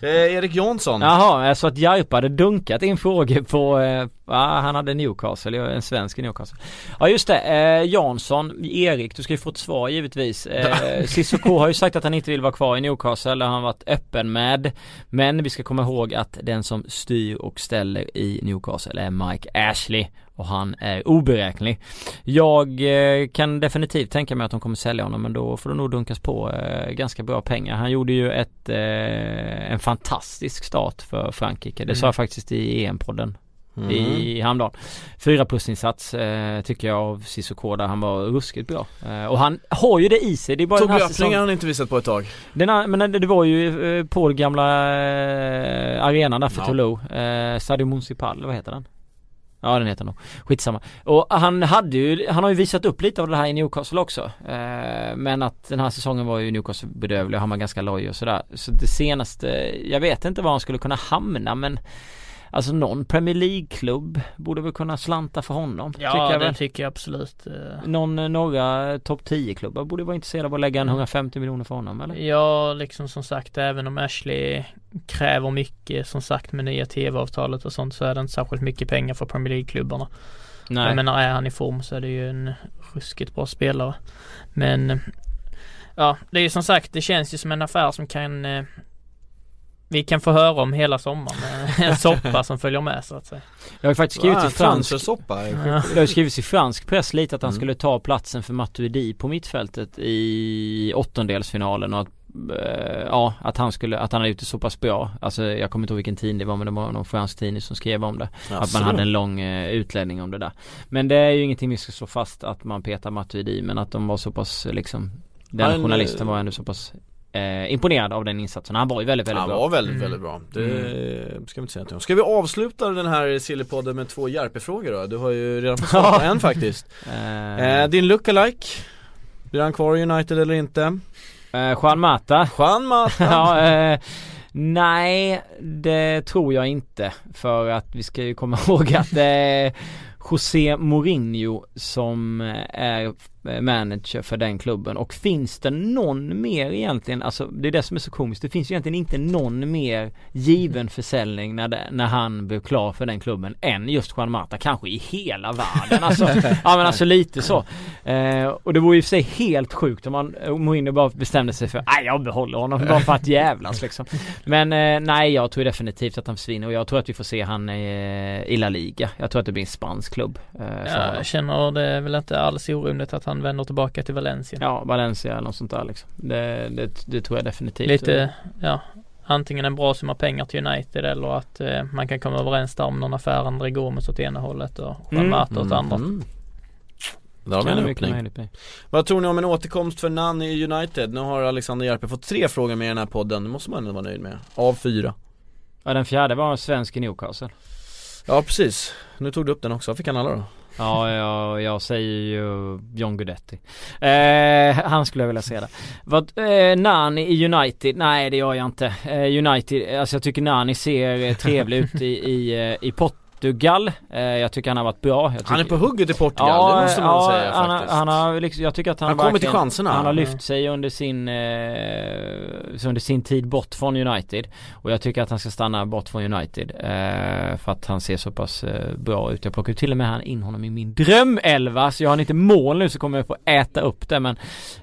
Eh, Erik Jansson. Jaha, jag såg att Jarpa hade dunkat in frågor på eh, ah, han hade Newcastle, en svensk i Newcastle. Ja just det, eh, Jansson, Erik, du ska ju få ett svar givetvis. eh, Sissoko har ju sagt att han inte vill vara kvar i Newcastle, eller han varit öppen med. Men vi ska komma ihåg att den som styr och ställer i Newcastle är Mike Ashley, och han är oberäknelig. Jag eh, kan definitivt tänka mig att de kommer sälja honom, men då får de nog dunkas på eh, ganska bra pengar. Han gjorde ju ett, eh, en fantastisk start för Frankrike. Det mm. sa jag faktiskt i E M-podden mm. i Hamdan. Fyra plusinsats eh, tycker jag av Sissoko, där han var ruskigt bra. Eh, och han har ju det i sig. Det är bara den här säsongen han inte visat på ett tag. Den här, men det var ju eh, på gamla eh, arenan där för ja. Toulouse. Eh, Stadio Municipal, vad heter den? Ja, den heter nog. Skitsamma. Och han hade ju, han har ju visat upp lite av det här i Newcastle också. Eh, men att den här säsongen var ju Newcastle bedövlig och han var ganska loj och sådär. Så det senaste, jag vet inte var han skulle kunna hamna, men alltså någon Premier League-klubb borde väl kunna slanta för honom. Ja, tycker jag det väl. Tycker jag absolut. Någon, några topp tio-klubbar borde vara intresserade av att lägga en hundrafemtio miljoner för honom, eller? Ja, liksom som sagt, även om Ashley kräver mycket, som sagt, med nya tv-avtalet och sånt, så är det inte särskilt mycket pengar för Premier League-klubbarna. Nej. Jag menar, är han i form så är det ju en ruskigt bra spelare. Men, ja, det är ju som sagt, det känns ju som en affär som kan... Vi kan få höra om hela sommaren. En soppa som följer med, så att säga. Jag har faktiskt skrivit, wow, i fransk jag har skrivit i fransk press lite att han mm. skulle ta platsen för Matuidi på mittfältet i åttondelsfinalen, och att, äh, ja, att han skulle, att han hade gjort det så pass bra. Alltså, jag kommer inte ihåg vilken tidning det var, men det var någon fransk tidning som skrev om det. Asså. Att man hade en lång äh, utläggning om det där. Men det är ju ingenting vi ska slå fast att man petar Matuidi, men att de var så pass liksom, den men, journalisten var ändå så pass Eh, imponerad av den insatsen. Han var ju väldigt, väldigt han bra. Han var väldigt, mm. väldigt bra. Det mm. ska vi inte säga något om. Ska vi avsluta den här Sillypodden med två Järpefrågor då? Du har ju redan fått svara på en faktiskt. eh, din lookalike, blir han kvar i United eller inte? Eh, Juan Mata. Juan Mata. ja, eh, nej, det tror jag inte. För att vi ska ju komma ihåg att eh, Jose Mourinho som är manager för den klubben, och finns det någon mer egentligen, alltså det är det som är så komiskt, det finns ju egentligen inte någon mer given försäljning när, det, när han blev klar för den klubben än just Juan Mata, kanske i hela världen alltså, ja men alltså lite så eh, och det vore ju för sig helt sjukt om man Mourinho bara bestämde sig för nej jag behåller honom bara för att jävlas liksom. Men eh, nej, jag tror definitivt att han försvinner, och jag tror att vi får se han eh, i La Liga, jag tror att det blir en spansk klubb. Eh, ja, jag känner det är väl inte alls orimligt att han vänder tillbaka till Valencia. Ja, Valencia eller något sånt där liksom. Det, det, det tror jag definitivt. Lite, ja. Antingen en bra summa pengar till United, eller att eh, man kan komma överens där om någon affär, andra Gomes åt ena hållet och Juan Mata mm. åt andra. Mm. Där har vi en öppning. Vad tror ni om en återkomst för Nani i United? Nu har Alexander Järpe fått tre frågor med i den här podden. Det måste man ändå vara nöjd med. Av fyra. Ja, den fjärde var svensk i Newcastle. Ja, precis. Nu tog du upp den också. Fick han alla då? Ja, jag, jag säger ju John Guidetti. Eh, han skulle jag vilja se det. Vad, eh, Nani i United? Nej, det gör jag inte. Eh, United, alltså jag tycker Nani ser trevlig ut i, i, i Portugal. Eh, jag tycker han har varit bra. Jag tycker, han är på hugget i Portugal, ja, det måste man ja, säga han, faktiskt. Han har, liksom, jag tycker att han, han kommer till chanserna. Han har lyft sig under sin, eh, under sin tid bort från United. Och jag tycker att han ska stanna bort från United. Eh, för att han ser så pass eh, bra ut. Jag plockar till och med han in honom i min drömelva. Så jag har inte mål nu, så kommer jag få äta upp det. Men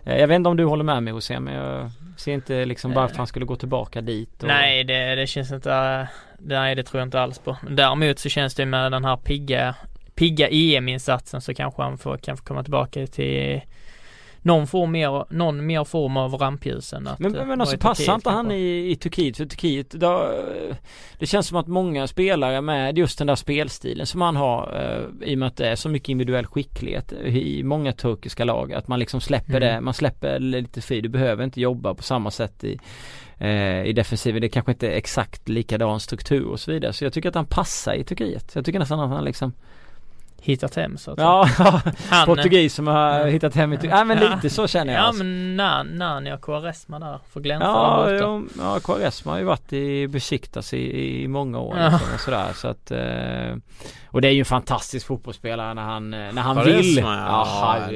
eh, jag vet inte om du håller med mig, Jose. Men jag ser inte liksom bara att han skulle gå tillbaka dit. Och... Nej, det, det känns inte... Nej, det tror jag inte alls på. Däremot så känns det med den här pigga, pigga E M-insatsen, så kanske han får, kan få komma tillbaka till någon, får mer, någon mer form av rampljus än att... Men, men alltså passar inte han i, i Turkiet? För Turkiet, då, det känns som att många spelare med just den där spelstilen som han har, eh, i och med att det är så mycket individuell skicklighet i många turkiska lag, att man liksom släpper mm. det, man släpper lite fri, du behöver inte jobba på samma sätt i i defensiven, det kanske inte är exakt likadan struktur och så vidare, så jag tycker att han passar i Turkiet, jag tycker nästan att han liksom hittat hem så att ja, han, portugis som har ja, hittat hem i Turkiet, ja, men ja, lite så känner jag ja, alltså. Men när, när ni har Quaresma där får glänsa ja, där borta ja, ja, Quaresma har ju varit i Besiktas i, i många år ja. liksom, och sådär så att, och det är ju en fantastisk fotbollsspelare när han, när han Quaresma, vill ja, ja, han,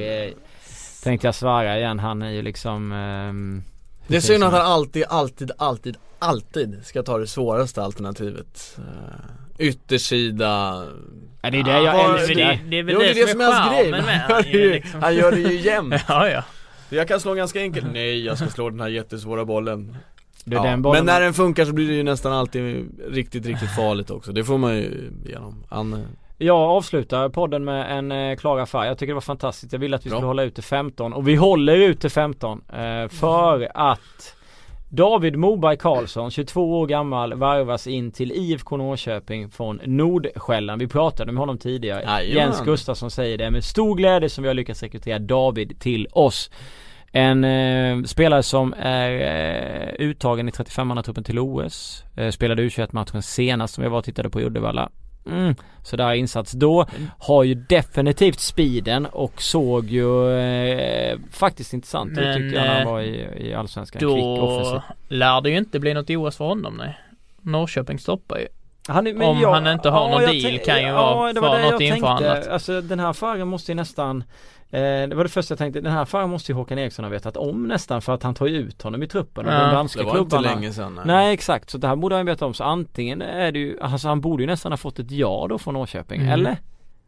tänkte jag svara igen, han är ju liksom um, det är synd att han alltid, alltid, alltid, alltid ska ta det svåraste alternativet. Yttersida... Ja, det är det jag ja, älskar. Det, det, det är väl jo, det, det som är hans grej. Men, men, han, gör liksom... han gör det ju jämnt. ja, ja. Jag kan slå ganska enkelt. Nej, jag ska slå den här jättesvåra bollen. Det är ja. Den bollen. Men när den funkar så blir det ju nästan alltid riktigt, riktigt farligt också. Det får man ju genom. Han... Jag avslutar podden med en eh, klar affär. Jag tycker det var fantastiskt. Jag ville att vi skulle ja. hålla ut till femton. Och vi håller ut till femton. Eh, för att David Moberg Karlsson, tjugotvå år gammal, varvas in till I F K Norrköping från Nordsjälland. Vi pratade med honom tidigare. Aj, Jens Gustafsson säger det. Med stor glädje som vi har lyckats rekrytera David till oss. En eh, spelare som är eh, uttagen i trettiofem-mannatruppen till O S. Eh, spelade U tjugoett-matchen senast som jag var och tittade på i Uddevalla. Mm, så där insats då mm. har ju definitivt speeden och såg ju eh, faktiskt intressant ut tycker jag när han var i, i allsvenskan. Då lär det ju inte bli något O S för honom, nej. Norrköping stoppar ju. Han är, men Om jag, han inte har ja, någon deal tänk, kan ju vara ja, det var för det något införhandlat. Alltså den här affären måste ju nästan eh, det var det första jag tänkte, den här affären måste ju Håkan Eriksson ha vetat om nästan för att han tar ju ut honom i truppen och ja. de danska klubbarna. Det var inte länge sedan. Nej. nej exakt, så det här borde han veta om, så antingen är det ju, alltså han borde ju nästan ha fått ett ja då från Norrköping, mm. eller?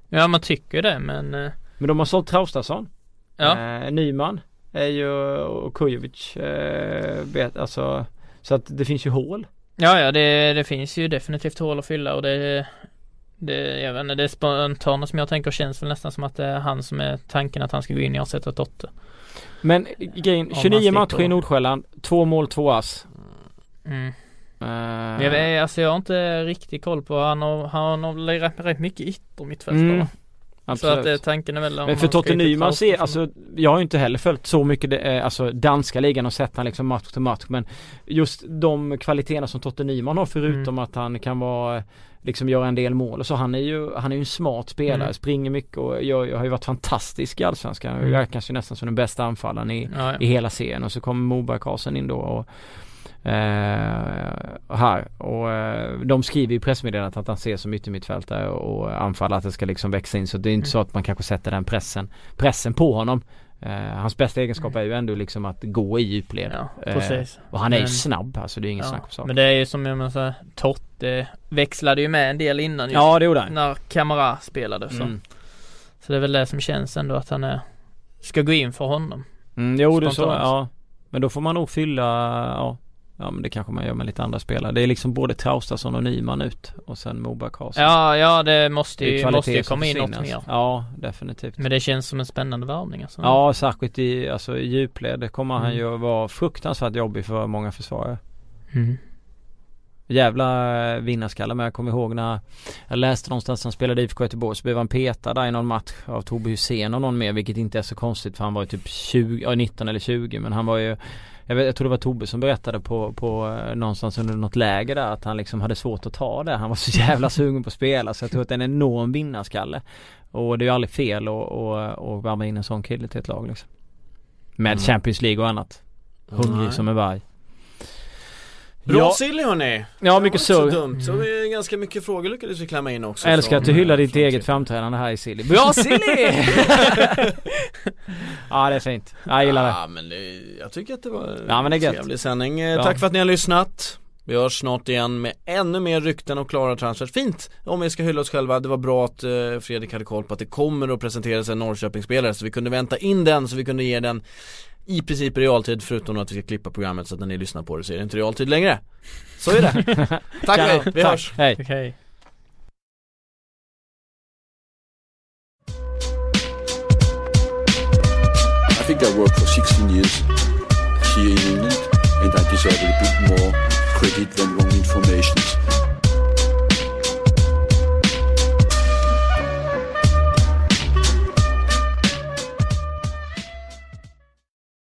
Ja man tycker det, men eh. men de har sålt Traustason, ja. eh, Nyman är ju, och Kujovic eh, bet, alltså, så att det finns ju hål. Ja, ja det, det finns ju definitivt hål att fylla och det, det, jag vet inte, det är spontana som jag tänker känns väl nästan som att det är han som är tanken att han ska gå in i avsättet åtta. Men grejen, tjugonio matcher i Nordsjälland, två mål, två ass. Mm. Uh. Jag, vet, alltså, jag har inte riktigt koll på, han har, han har rätt, rätt mycket yttermittfält mm. då. Absolut. Så att tanken är väl om men för Tottenham man ser alltså jag har ju inte heller följt så mycket det, alltså danska ligan och sett han liksom match till match, men just de kvaliteterna som Tottenham man har förutom mm. att han kan vara liksom göra en del mål och så han är ju han är ju en smart spelare, mm. springer mycket och jag, jag har ju varit fantastisk i allsvenskan. Mm. Jag är kanske nästan som den bästa anfallaren i, ja, ja. i hela serien och så kommer Moberg Karlsson in då och Uh, här och uh, de skriver i pressmeddelandet att han ser som yttermittfältare och anfaller att det ska liksom växa in, så det är inte mm. så att man kanske sätter den pressen pressen på honom. Uh, hans bästa egenskap mm. är ju ändå liksom att gå i djupled. Ja, uh, och han är men, ju snabb, alltså det är inget ja, snack om saker. Men det är ju som jag menar så här, Totte växlade ju med en del innan just ja, det gjorde han. När Kamara spelade så. Mm. Så det är väl det som känns ändå att han är, ska gå in för honom. Mm, jo, det så, ja. Men då får man nog fylla ja. Ja, men det kanske man gör med lite andra spelare. Det är liksom både Traustason och Nyman ut och sen Moberg Karlsson. Ja, ja, det måste ju, det måste ju komma in något mer. Ja, definitivt. Men det känns som en spännande värvning. Alltså. Ja, särskilt i, alltså, i djupled kommer mm. han ju vara fruktansvärt jobbig för många försvarare. Mm. Jävla vinnarskalle, men jag kommer ihåg när jag läste någonstans att han spelade i I F K Göteborg så blev han petad där i någon match av Tobbe Hussein och någon mer, vilket inte är så konstigt för han var ju typ tjugo, nitton eller tjugo, men han var ju, jag, vet, jag tror det var Tobbe som berättade på, på någonstans under något läge där att han liksom hade svårt att ta det, han var så jävla sugen på att spela, så jag tror att det är en enorm vinnarskalle och det är ju aldrig fel att och, och värma in en sån kille till ett lag liksom. Med mm. Champions League och annat, hungrig som en varg. Bra ja. Silly hörni. Ja, mycket så. Dumt. Så vi är ganska mycket frågor lyckades vi klämma in också. Jag älskar att du hyllar ditt eget framträdande här i Silly. Bra Silly! Ja, det är fint. Jag gillar det. Ja, men det, jag tycker att det var en ja, trevlig sändning. Ja. Tack för att ni har lyssnat. Vi hörs snart igen med ännu mer rykten och klara transfers. Fint om vi ska hylla oss själva. Det var bra att eh, Fredrik hade koll på att det kommer att presenteras en Norrköpingsspelare så vi kunde vänta in den så vi kunde ge den i princip realtid, förutom att vi ska klippa programmet så att när ni lyssnar på det så är det inte realtid längre. Så är det. Tack för det. Vi hörs. Hej. Okay. I think I worked for sixteen years here in England, and I deserve it.